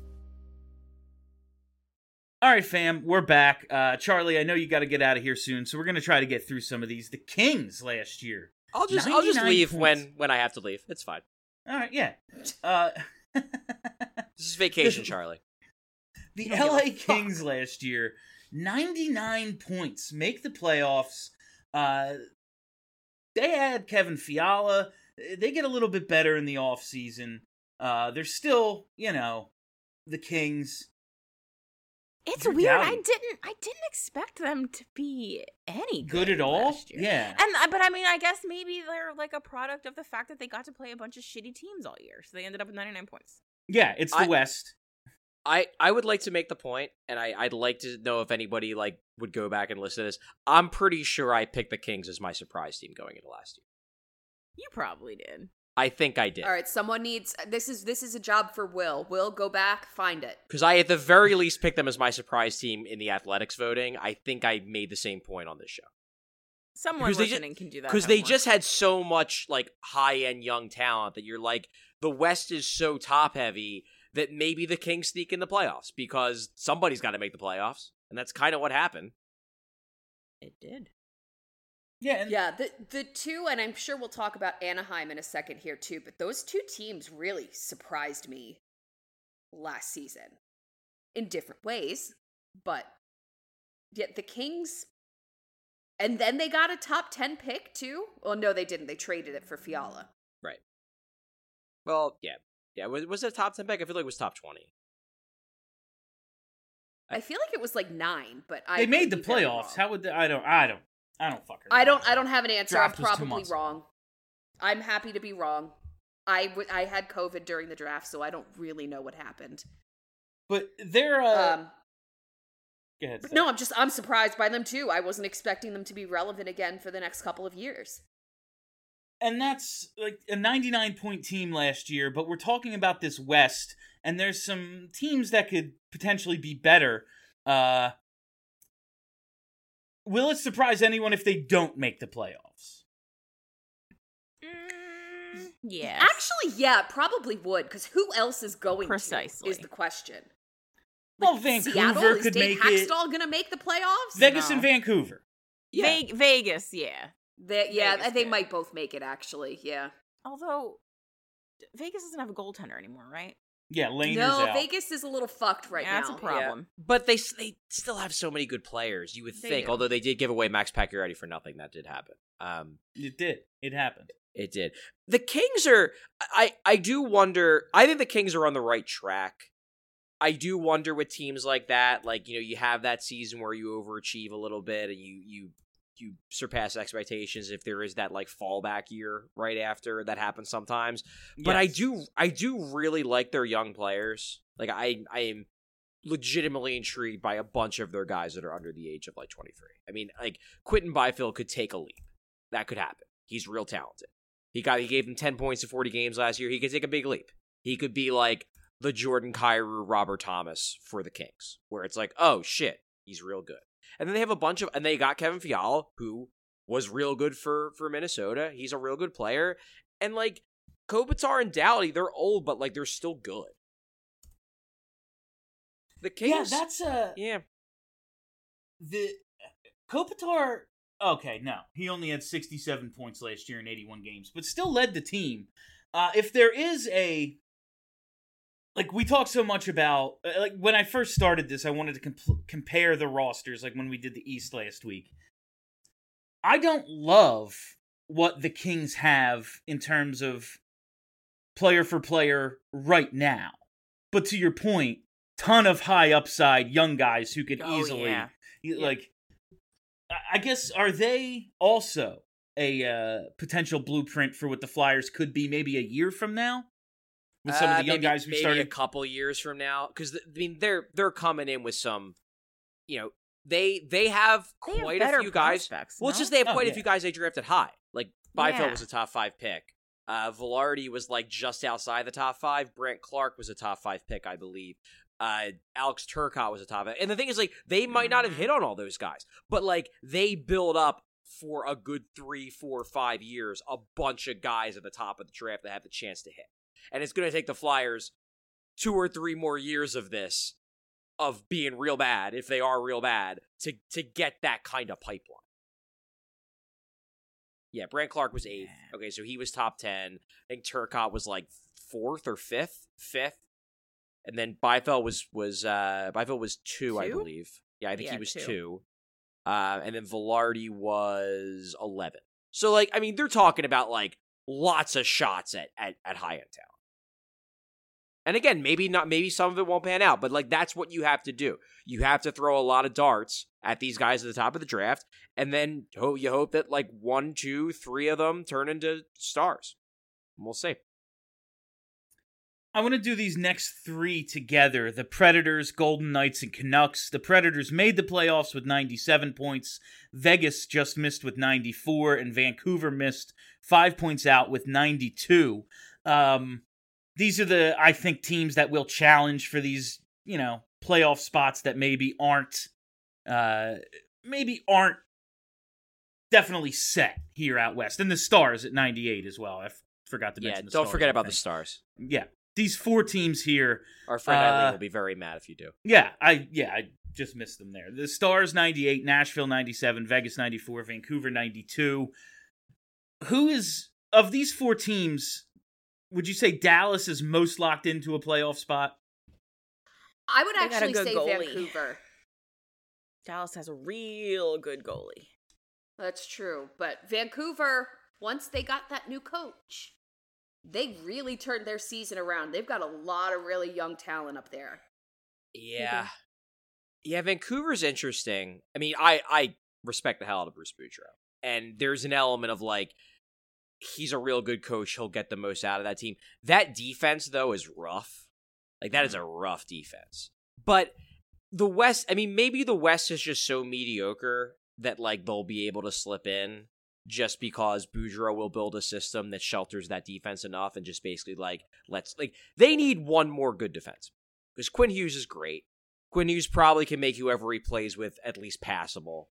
All right, fam, we're back. Uh, Charlie, I know you got to get out of here soon, so we're going to try to get through some of these. The Kings last year. I'll just I'll just leave points. when when I have to leave. It's fine. All right, yeah. Uh, this is vacation, the, Charlie. The L A Kings last year, ninety-nine points, make the playoffs. Uh, they add Kevin Fiala. They get a little bit better in the offseason. Uh, they're still, you know, the Kings. It's You're weird. Down. I didn't. I didn't expect them to be any good, good at all. Yeah. And but I mean, I guess maybe they're like a product of the fact that they got to play a bunch of shitty teams all year, so they ended up with ninety-nine points. Yeah, it's the I, West. I, I would like to make the point, and I I'd like to know if anybody like would go back and listen to this. I'm pretty sure I picked the Kings as my surprise team going into last year. You probably did. I think I did. All right, someone needs this is this is a job for Will. Will, go back, find it. Because I at the very least picked them as my surprise team in the Athletics voting. I think I made the same point on this show. Someone because listening just, can do that. Because they more. just had so much like high-end young talent that you're like, the West is so top-heavy that maybe the Kings sneak in the playoffs because somebody's got to make the playoffs. And that's kind of what happened. It did. Yeah, and- yeah. The the two, and I'm sure we'll talk about Anaheim in a second here too. But those two teams really surprised me last season in different ways. But yet the Kings, and then they got a top ten pick too. Well, no, they didn't. They traded it for Fiala. Right. Well, yeah, yeah. Was, was it a top ten pick? I feel like it was top twenty. I, I feel like it was like nine, but I they made the playoffs. How would they, I don't I don't. I don't fucking know. I don't, I don't have an answer. Draft I'm probably wrong. I'm happy to be wrong. I, w- I had COVID during the draft, so I don't really know what happened. But they're... Uh... Um, Go ahead. No, I'm just, I'm surprised by them too. I wasn't expecting them to be relevant again for the next couple of years. And that's like a ninety-nine point team last year, but we're talking about this West, and there's some teams that could potentially be better. Uh... Will it surprise anyone if they don't make the playoffs? Mm, yes. Actually, yeah, probably would, because who else is going Precisely. to is the question. Like, well, Vancouver Seattle, could make it. Is Dave Haxtell going to make the playoffs? Vegas no. and Vancouver. Yeah. Ve- Vegas, yeah. They, yeah, Vegas they can. might both make it, actually, yeah. Although, Vegas doesn't have a goaltender anymore, right? Yeah, Lane no, is out. No, Vegas is a little fucked right yeah, now. That's a problem. Yeah. But they they still have so many good players, you would they think. Do. Although they did give away Max Pacioretty for nothing. That did happen. Um, it did. It happened. It did. The Kings are... I, I do wonder... I think the Kings are on the right track. I do wonder with teams like that, like, you know, you have that season where you overachieve a little bit and you you, you surpass expectations if there is that, like, fallback year right after. That happens sometimes. Yes. But I do I do really like their young players. Like, I, I am legitimately intrigued by a bunch of their guys that are under the age of, like, twenty-three. I mean, like, Quinton Byfield could take a leap. That could happen. He's real talented. He got he gave them ten points in forty games last year. He could take a big leap. He could be, like, the Jordan Kyrou, Robert Thomas for the Kings, where it's like, oh, shit, he's real good. And then they have a bunch of, and they got Kevin Fiala, who was real good for, for Minnesota. He's a real good player. And, like, Kopitar and Dowdy, they're old, but, like, they're still good. The Kings. Yeah, that's a yeah. The Kopitar. Okay, no, he only had sixty-seven points last year in eighty-one games, but still led the team. Uh, if there is a like, we talk so much about like when I first started this, I wanted to comp- compare the rosters, like when we did the East last week. I don't love what the Kings have in terms of player for player right now, but to your point, ton of high upside young guys who could oh, easily yeah. like. I guess, are they also a uh, potential blueprint for what the Flyers could be maybe a year from now? With some uh, of the young maybe, guys we maybe started? Maybe a couple years from now. Because, I mean, they're they're coming in with some, you know, they they have they quite have a few guys. No? Well, it's just they have oh, quite yeah. a few guys they drafted high. Like, Byfield yeah. was a top five pick. Uh, Vilardi was, like, just outside the top five. Brent Clark was a top five pick, I believe. Uh, Alex Turcotte was a top. And the thing is, like, they might not have hit on all those guys, but, like, they build up for a good three, four, five years, a bunch of guys at the top of the draft that have the chance to hit. And it's going to take the Flyers two or three more years of this, of being real bad, if they are real bad, to, to get that kind of pipeline. Yeah, Brant Clark was eighth. Okay, so he was top ten. I think Turcotte was, like, fourth or fifth? Fifth. And then Byfield was was uh, Byfield was two, two, I believe. Yeah, I think yeah, he was two. two. Uh, and then Vilardi was eleven. So, like, I mean, they're talking about, like, lots of shots at at, at high end talent. And again, maybe not. Maybe some of it won't pan out, but, like, that's what you have to do. You have to throw a lot of darts at these guys at the top of the draft, and then ho- you hope that, like, one, two, three of them turn into stars. And we'll see. I want to do these next three together. The Predators, Golden Knights, and Canucks. The Predators made the playoffs with ninety-seven points. Vegas just missed with ninety-four, and Vancouver missed five points out with ninety-two. Um, these are the, I think, teams that will challenge for these, you know, playoff spots that maybe aren't, uh, maybe aren't definitely set here out west. And the Stars at ninety-eight as well. I f- forgot to mention yeah, the Stars. Yeah, don't forget about the Stars. Yeah. These four teams here. Our friend uh, Eileen will be very mad if you do. Yeah, I yeah, I just missed them there. The Stars ninety-eight, Nashville ninety-seven, Vegas ninety-four, Vancouver ninety-two. Who is, of these four teams, would you say Dallas is most locked into a playoff spot? I would they actually say goalie. Vancouver. Dallas has a real good goalie. That's true. But Vancouver, once they got that new coach, they really turned their season around. They've got a lot of really young talent up there. Yeah. Yeah, Vancouver's interesting. I mean, I, I respect the hell out of Bruce Boudreau. And there's an element of, like, he's a real good coach. He'll get the most out of that team. That defense, though, is rough. Like, that is a rough defense. But the West, I mean, maybe the West is just so mediocre that, like, they'll be able to slip in. Just because Boudreau will build a system that shelters that defense enough and just basically, like, let's, like, they need one more good defense. Because Quinn Hughes is great. Quinn Hughes probably can make whoever he plays with at least passable.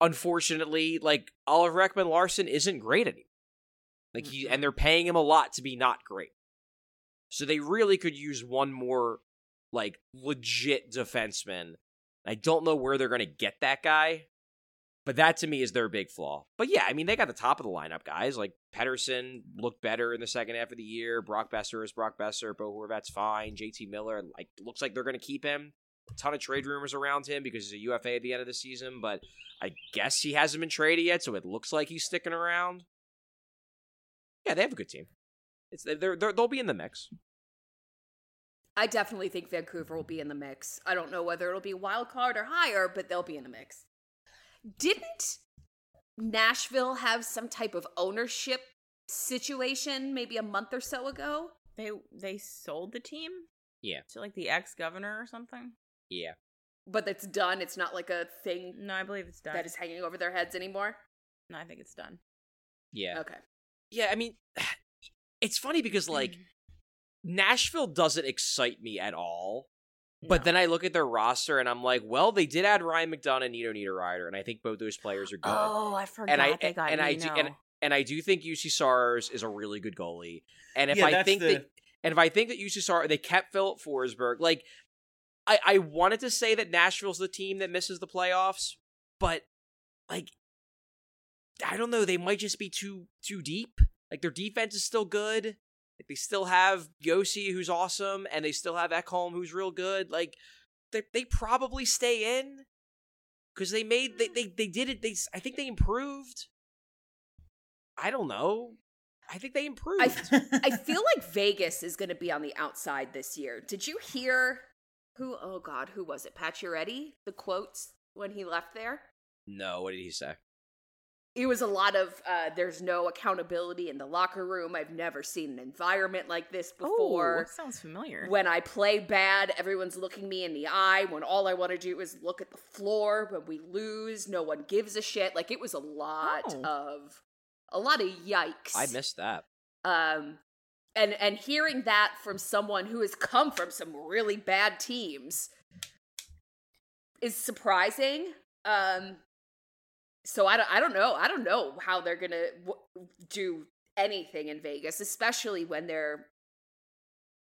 Unfortunately, like, Oliver Ekman-Larsson isn't great anymore. Like, he, and they're paying him a lot to be not great. So they really could use one more, like, legit defenseman. I don't know where they're going to get that guy. But that, to me, is their big flaw. But yeah, I mean, they got the top of the lineup, guys. Like, Pettersson looked better in the second half of the year. Brock Besser is Brock Besser. Bo Horvat's fine. J T Miller, like, looks like they're going to keep him. A ton of trade rumors around him because he's a U F A at the end of the season. But I guess he hasn't been traded yet, so it looks like he's sticking around. Yeah, they have a good team. It's they're, they're, they'll be in the mix. I definitely think Vancouver will be in the mix. I don't know whether it'll be wild card or higher, but they'll be in the mix. Didn't Nashville have some type of ownership situation maybe a month or so ago? They they sold the team? Yeah. To, like, the ex-governor or something? Yeah. But it's done? It's not, like, a thing? No, I believe it's done. That is hanging over their heads anymore? No, I think it's done. Yeah. Okay. Yeah, I mean, it's funny because, like, Nashville doesn't excite me at all. But no. Then I look at their roster, and I'm like, well, they did add Ryan McDonough and Nino Niederreiter, and I think both those players are good. Oh, I forgot and I, they got and Nino. I do, and, and I do think U C Saros is a really good goalie. And if yeah, I think the... that, and if I think that U C Saros, they kept Philip Forsberg. Like, I, I wanted to say that Nashville's the team that misses the playoffs, but, like, I don't know. They might just be too too deep. Like, their defense is still good. Like, they still have Yossi, who's awesome, and they still have Ekholm, who's real good. Like, they they probably stay in because they made they, they they did it. They I think they improved. I don't know. I think they improved. I, I feel like Vegas is going to be on the outside this year. Did you hear who? Oh God, who was it? Pacioretty? The quotes when he left there. No, what did he say? It was a lot of, uh, there's no accountability in the locker room. I've never seen an environment like this before. Oh, that sounds familiar. When I play bad, everyone's looking me in the eye. When all I want to do is look at the floor. When we lose, no one gives a shit. Like, it was a lot oh. of, a lot of yikes. I missed that. Um, and, and hearing that from someone who has come from some really bad teams is surprising. Um... So I don't, I don't know. I don't know how they're going to w- do anything in Vegas, especially when they're,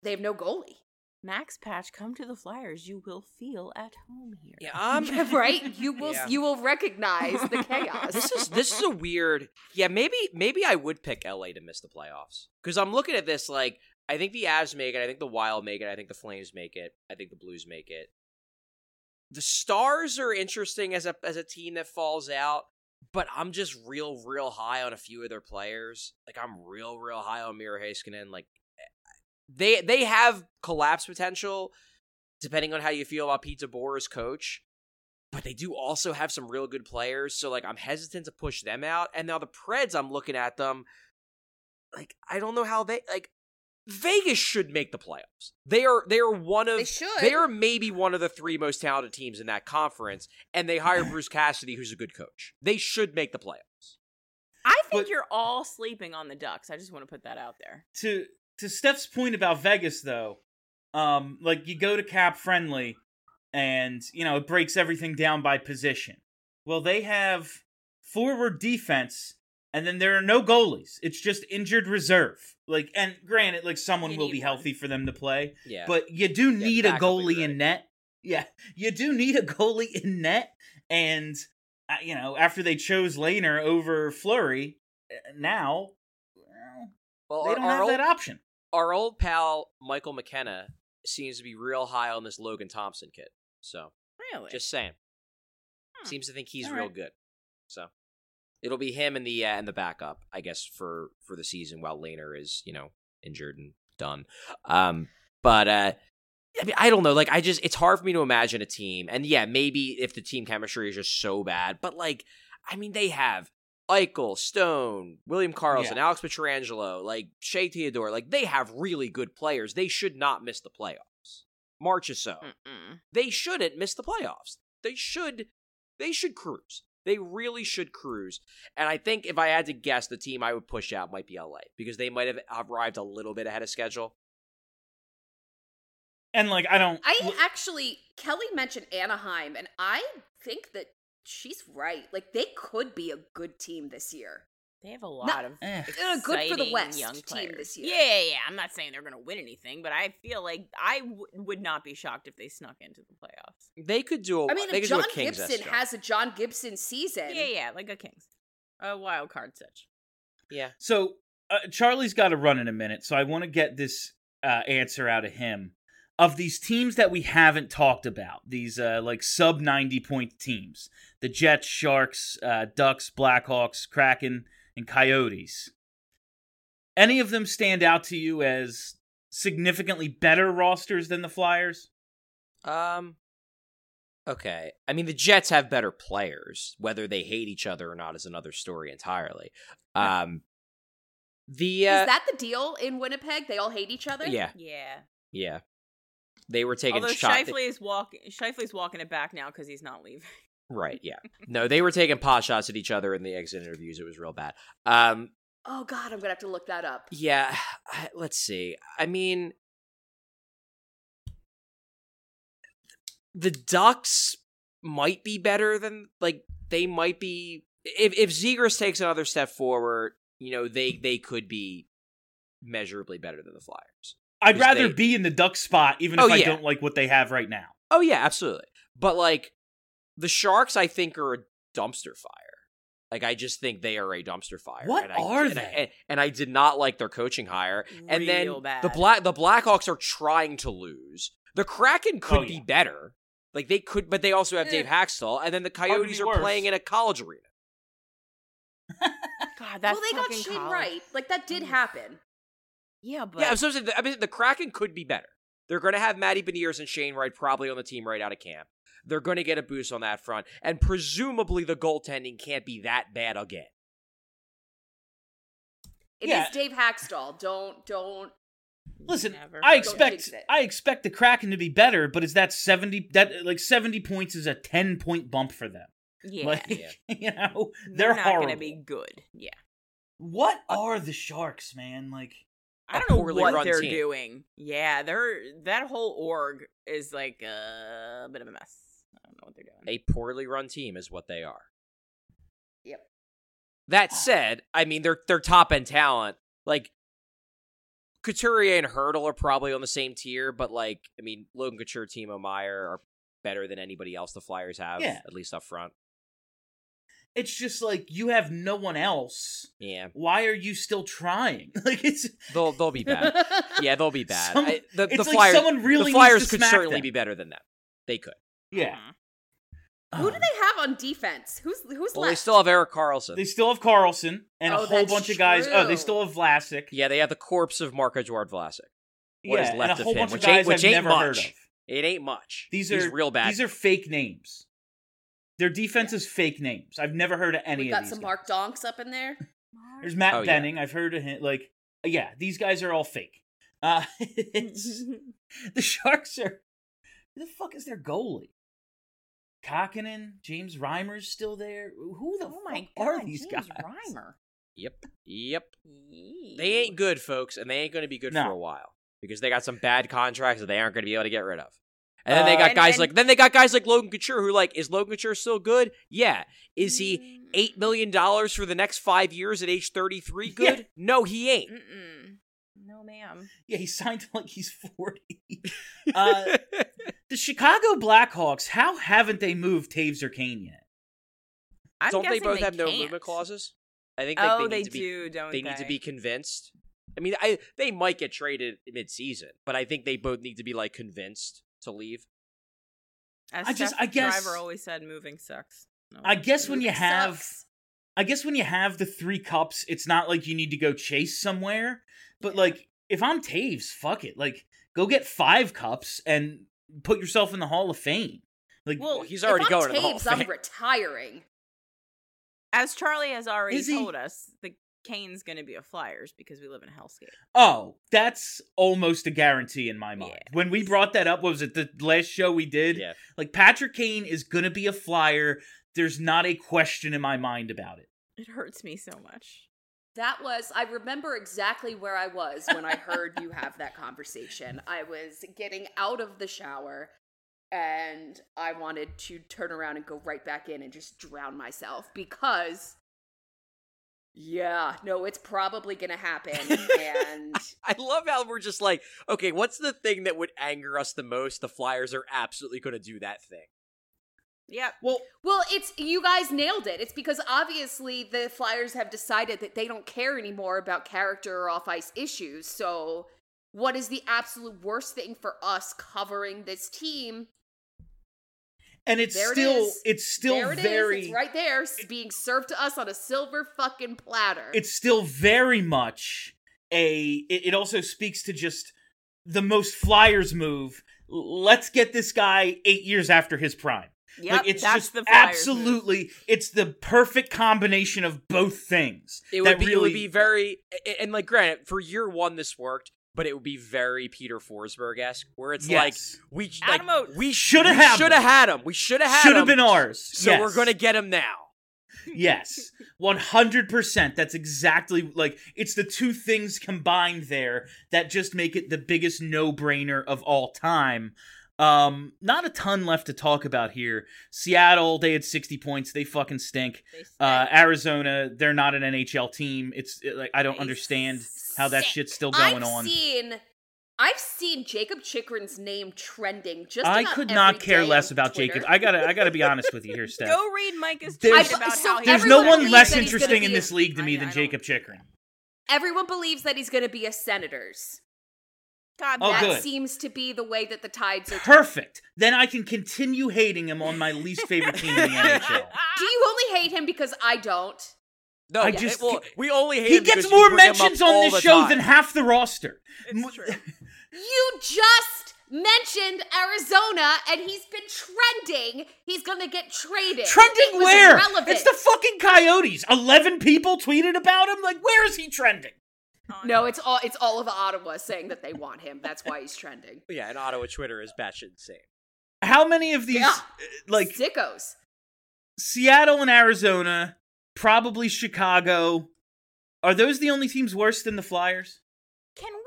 they have no goalie. Max Patch, come to the Flyers. You will feel at home here. Yeah, um, right? You will yeah. you will recognize the chaos. This is this is a weird, yeah, maybe maybe I would pick L A to miss the playoffs. Because I'm looking at this like, I think the Avs make it. I think the Wild make it. I think the Flames make it. I think the Blues make it. The Stars are interesting as a as a team that falls out, but I'm just real, real high on a few of their players. Like, I'm real, real high on Miro Heiskanen. Like, they they have collapse potential, depending on how you feel about Pete DeBoer's coach. But they do also have some real good players, so, like, I'm hesitant to push them out. And now the Preds, I'm looking at them, like, I don't know how they, like, Vegas should make the playoffs. They are they are one of they, they are maybe one of the three most talented teams in that conference, and they hired Bruce Cassidy, who's a good coach. They should make the playoffs. I think but, you're all sleeping on the Ducks. I just want to put that out there. To to Steph's point about Vegas, though, um, like, you go to Cap Friendly, and, you know, it breaks everything down by position. Well, they have forward defense. And then there are no goalies. It's just injured reserve. Like, and granted, like, someone will be healthy for them to play. Yeah. But you do need a goalie in net. Yeah. You do need a goalie in net. And, uh, you know, after they chose Lehner over Fleury, uh, now, well, they don't have that option. Our old pal, Michael McKenna, seems to be real high on this Logan Thompson kid. So. Really? Just saying. Hmm. Seems to think he's real good. So. It'll be him and the uh, and the backup, I guess, for, for the season while Lehner is, you know, injured and done. Um, but uh, I mean, I don't know. Like, I just, it's hard for me to imagine a team. And yeah, maybe if the team chemistry is just so bad. But, like, I mean, they have Eichel, Stone, William Karlsson, yeah. Alex Pietrangelo, like Shea Theodore. Like, they have really good players. They should not miss the playoffs. Marchessault. Mm-mm. They shouldn't miss the playoffs. They should. They should cruise. They really should cruise. And I think if I had to guess, the team I would push out might be L A, because they might have arrived a little bit ahead of schedule. And, like, I don't... I wh- actually... Kelly mentioned Anaheim, and I think that she's right. Like, they could be a good team this year. They have a lot not, of eh, exciting good for the West young players. Team this year. Yeah, yeah, yeah. I'm not saying they're going to win anything, but I feel like I w- would not be shocked if they snuck into the playoffs. They could do a I mean, if John Gibson has a John Gibson season. Yeah, yeah, like a Kings. A wild card such. Yeah. So, uh, Charlie's got to run in a minute, so I want to get this uh, answer out of him. Of these teams that we haven't talked about, these, uh, like, sub ninety point teams, the Jets, Sharks, uh, Ducks, Blackhawks, Kraken, and Coyotes. Any of them stand out to you as significantly better rosters than the Flyers? Um, okay. I mean, the Jets have better players. Whether they hate each other or not is another story entirely. Um, the uh, is that the deal in Winnipeg? They all hate each other? Yeah. Yeah. Yeah. They were taking Although shot- Shifley is walking. Shifley's walking it back now because he's not leaving. Right, yeah. No, they were taking pot shots at each other in the exit interviews. It was real bad. Um, oh, God, I'm going to have to look that up. Yeah, I, let's see. I mean, the Ducks might be better than, like, they might be. If if Zegras takes another step forward, you know, they, they could be measurably better than the Flyers. I'd rather they, be in the Ducks spot, even oh, if I yeah. don't like what they have right now. Oh, yeah, absolutely. But, like, the Sharks, I think, are a dumpster fire. Like, I just think they are a dumpster fire. What and I, are and they? I, and, and I did not like their coaching hire. Real and then bad. the Black the Blackhawks are trying to lose. The Kraken could oh, yeah. be better. Like, they could, but they also have Dave Haxtell. And then the Coyotes are worse. playing in a college arena. God, that's well, they got Shane Wright. Like, that did happen. Yeah, but yeah, I'm so I mean, the Kraken could be better. They're going to have Matty Beniers and Shane Wright probably on the team right out of camp. They're going to get a boost on that front, and presumably the goaltending can't be that bad again. It yeah. is Dave Haxtell. Don't don't listen. Never. I expect I expect the Kraken to be better, but is that seventy? That like seventy points is a ten point bump for them. Yeah, like, yeah. you know they're, they're not going to be good. Yeah. What are the Sharks, man? Like. I don't know what they're team. doing. Yeah, they're that whole org is like a bit of a mess. I don't know what they're doing. A poorly run team is what they are. Yep. That said, I mean, their their top end talent, like Couturier and Hurdle, are probably on the same tier. But like, I mean, Logan Couture, Timo Meier are better than anybody else the Flyers have, yeah. at least up front. It's just like you have no one else. Yeah. Why are you still trying? Like it's they'll they'll be bad. Yeah, they'll be bad. Some, I, the, it's the like Flyers, someone really the Flyers needs to could smack certainly them. Be better than them. They could. Yeah. Uh-huh. Who do they have on defense? Who's who's well, left? They still have Erik Karlsson. They still have Karlsson and oh, a whole bunch true. of guys. Oh, they still have Vlasic. Yeah, they have the corpse of Marc-Édouard Vlasic. What yeah, is left and a whole of him? Bunch which of guys ain't, which I've ain't never much. Heard of. It ain't much. These are He's real bad. These are fake names. Their defense yeah. is fake names. I've never heard of any We've of these. We got some Mark Donks up in there. There's Matt oh, Benning. Yeah. I've heard of him. Like, yeah, these guys are all fake. Uh, it's, the Sharks are. Who the fuck is their goalie? Kakinen, James Reimer's still there. Who the oh fuck God, are these James guys? James Reimer. Yep. Yep. Ew. They ain't good, folks, and they ain't going to be good no. for a while because they got some bad contracts that they aren't going to be able to get rid of. And then they got uh, guys and, and, like then they got guys like Logan Couture who like is Logan Couture still good? Yeah. Is he eight million dollars for the next five years at age thirty three? Good? Yeah. No, he ain't. Mm-mm. No, ma'am. Yeah, he signed like he's forty. uh, the Chicago Blackhawks. How haven't they moved Taves or Kane yet? I'm don't they both they have can't. no movement clauses? I think like, oh, they, need they to be, do. Don't they, they need to be convinced? I mean, I they might get traded mid season, but I think they both need to be like convinced. To leave. As I Steph just, I guess. Driver always said, "Moving sucks." No, I guess when you have, sucks. I guess when you have the three cups, it's not like you need to go chase somewhere. But yeah. like, if I'm Taves, fuck it. Like, go get five cups and put yourself in the Hall of Fame. Like, well, he's already if going I'm to Taves, the Hall of Fame. I'm retiring. As Charlie has already Is told he... us, the Kane's going to be a Flyers because we live in a hellscape. Oh, that's almost a guarantee in my mind. Yeah. When we brought that up, what was it, the last show we did? Yeah. Like, Patrick Kane is going to be a Flyer. There's not a question in my mind about it. It hurts me so much. That was, I remember exactly where I was when I heard you have that conversation. I was getting out of the shower and I wanted to turn around and go right back in and just drown myself because... Yeah, no, it's probably going to happen, and... I love how we're just like, okay, what's the thing that would anger us the most? The Flyers are absolutely going to do that thing. Yeah, well... Well, it's, you guys nailed it. It's because obviously the Flyers have decided that they don't care anymore about character or off-ice issues, so what is the absolute worst thing for us covering this team? And it's there still, it it's still there it very, is. It's right there it, being served to us on a silver fucking platter. It's still very much a, it, it also speaks to just the most Flyers move. Let's get this guy eight years after his prime. Yep, like it's that's just the Flyers absolutely, move. It's the perfect combination of both things. It would, be, really, it would be very, and like granted, for year one this worked. But it would be very Peter Forsberg-esque, where it's yes. like, we like, we should have had, had him. We should have had should've him. Should have been ours. So yes. we're going to get him now. Yes. one hundred percent. That's exactly, like, it's the two things combined there that just make it the biggest no-brainer of all time. Um, not a ton left to talk about here. Seattle, they had sixty points. They fucking stink. They stink. Uh, Arizona, they're not an N H L team. It's like I don't they understand how that shit's still going I've on. I've seen I've seen Jacob Chikrin's name trending just I about could not every care day less about Twitter. Jacob. I gotta I gotta be honest with you here, Steph. Go read Micah's tweet about so how there's no one less interesting in this league to me I, than I Jacob Chikrin. Everyone believes that he's going to be a Senators. God, oh, that good. seems to be the way that the tides are. Perfect. Turning. Then I can continue hating him on my least favorite team in the N H L. Do you only hate him because I don't? No, I yeah, just, it, well, we only hate he him He gets more mentions on this show time. than half the roster. It's true. You just mentioned Arizona, and he's been trending. He's going to get traded. Trending where? Irrelevant. It's the fucking Coyotes. eleven people tweeted about him. Like, where is he trending? No, it's all it's all of Ottawa saying that they want him. That's why he's trending. Yeah, and Ottawa Twitter is batshit insane. How many of these, yeah. like... Sickos. Seattle and Arizona, probably Chicago. Are those the only teams worse than the Flyers? Can we...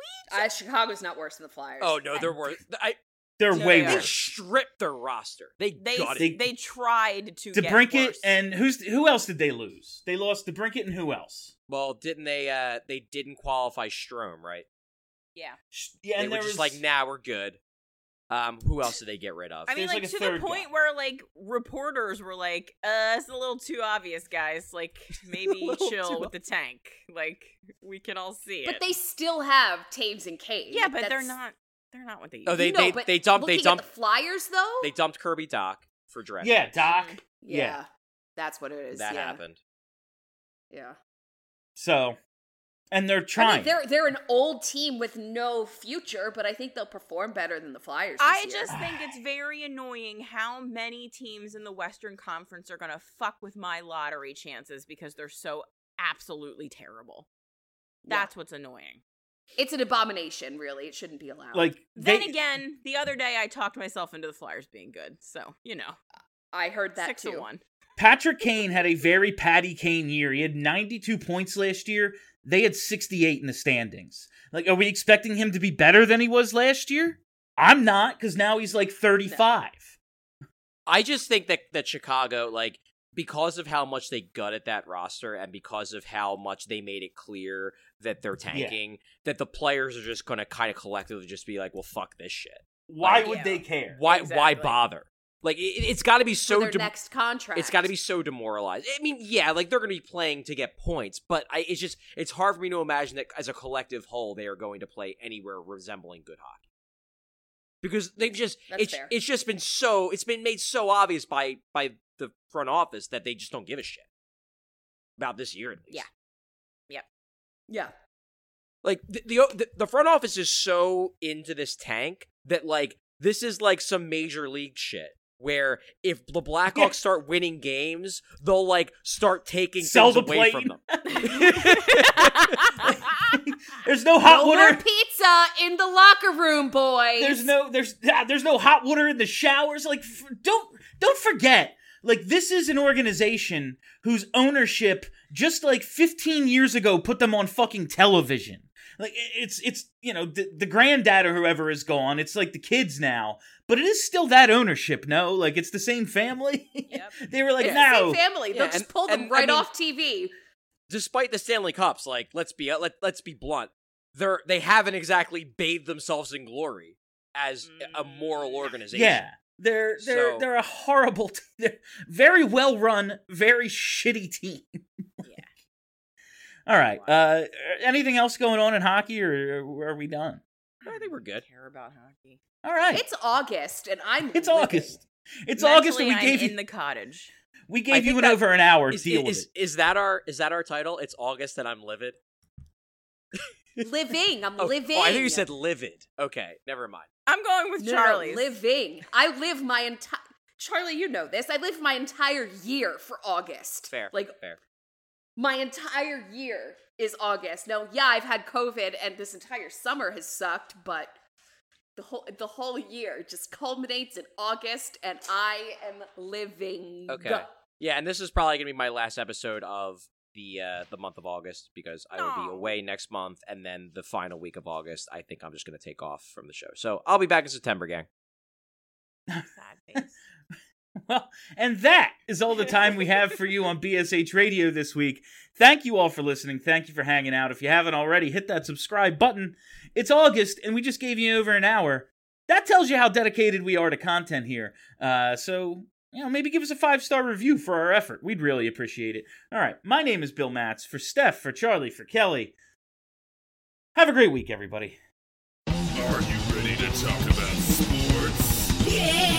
Just... Uh, Chicago's not worse than the Flyers. Oh, no, they're worse. I... They're yeah, way they worse. They stripped their roster. They they they, they tried to DeBrincat get worse. And who's who else did they lose? They lost DeBrincat and who else? Well, didn't they? Uh, they didn't qualify Strome, right? Yeah. Yeah. They and were just was... like, nah, we're good. Um, who else did they get rid of? I mean, There's like, like to the point guy. where like reporters were like, "Uh, it's a little too obvious, guys. Like, maybe chill with the tank. Like, we can all see but it." But they still have Taves and Kane. Yeah, like, but that's... they're not. They're not what they. Oh, they no, they they dumped they dumped the Flyers though. They dumped Kirby Doc for Dreck. Yeah, Doc. Mm, yeah. yeah, that's what it is. That yeah. happened. Yeah. So, and they're trying. I mean, they're they're an old team with no future, but I think they'll perform better than the Flyers. This I year. just think it's very annoying how many teams in the Western Conference are gonna fuck with my lottery chances because they're so absolutely terrible. That's yeah. what's annoying. It's an abomination, really. It shouldn't be allowed. Like they, then again, the other day I talked myself into the Flyers being good, so you know, I heard that six too. To one. Patrick Kane had a very Patty Kane year. He had ninety-two points last year. They had sixty-eight in the standings. Like, are we expecting him to be better than he was last year? I'm not, because now he's like thirty-five. No. I just think that that Chicago, like, because of how much they gutted that roster and because of how much they made it clear that they're tanking, yeah. that the players are just going to kind of collectively just be like, well, fuck this shit. Why like, would yeah. they care? Why exactly. why bother? Like, it, it's got to be so... For their de- next contract. It's got to be so demoralized. I mean, yeah, like, they're going to be playing to get points, but I, it's just, it's hard for me to imagine that as a collective whole, they are going to play anywhere resembling good hockey. Because they've just... That's it's fair. It's just been so... It's been made so obvious by by... the front office that they just don't give a shit about this year at least. Yeah, yep, yeah. Like the, the the front office is so into this tank that like this is like some major league shit where if the Blackhawks yeah. start winning games, they'll like start taking Sell things the away plane. from them. There's no hot no water pizza in the locker room, boys. There's no there's ah, there's no hot water in the showers. Like f- don't don't forget. Like, this is an organization whose ownership just like fifteen years ago put them on fucking television. Like, it's, it's you know, the, the granddad or whoever is gone. It's like the kids now. But it is still that ownership, no? Like, it's the same family. Yep. They were like, it's no. It's the same family. They'll yeah, just pull them and, right I mean, off T V. Despite the Stanley Cups, like, let's be, let, let's be blunt. They're, they haven't exactly bathed themselves in glory as mm. a moral organization. Yeah. They're they're so, they're a horrible, t- they're very well run, very shitty team. Yeah. All right. Uh, anything else going on in hockey, or, or are we done? I think we're good. I don't care about hockey. All right. It's August, and I'm. It's living. August. It's Mentally, August, and we I'm gave in you in the cottage. We gave you an over an hour. Is, deal is, with it. Is that our is that our title? It's August, and I'm livid. Living. I'm oh, living. Oh, I think you said livid. Okay, never mind. I'm going with no, Charlie. No, living. I live my entire... Charlie, you know this. I live my entire year for August. Fair. Like, fair. My entire year is August. Now, yeah, I've had COVID and this entire summer has sucked, but the whole the whole year just culminates in August and I am living. Okay. Yeah, and this is probably going to be my last episode of the uh, the month of August because I will Aww. be away next month, and then the final week of August, I think I'm just going to take off from the show. So I'll be back in September, gang. Sad face. Well, and that is all the time we have for you on B S H Radio this week. Thank you all for listening. Thank you for hanging out. If you haven't already, hit that subscribe button. It's August, and we just gave you over an hour. That tells you how dedicated we are to content here. Uh, so, you know, maybe give us a five-star review for our effort. We'd really appreciate it. All right, my name is Bill Matz. For Steph, for Charlie, for Kelly. Have a great week, everybody. Are you ready to talk about sports? Yeah!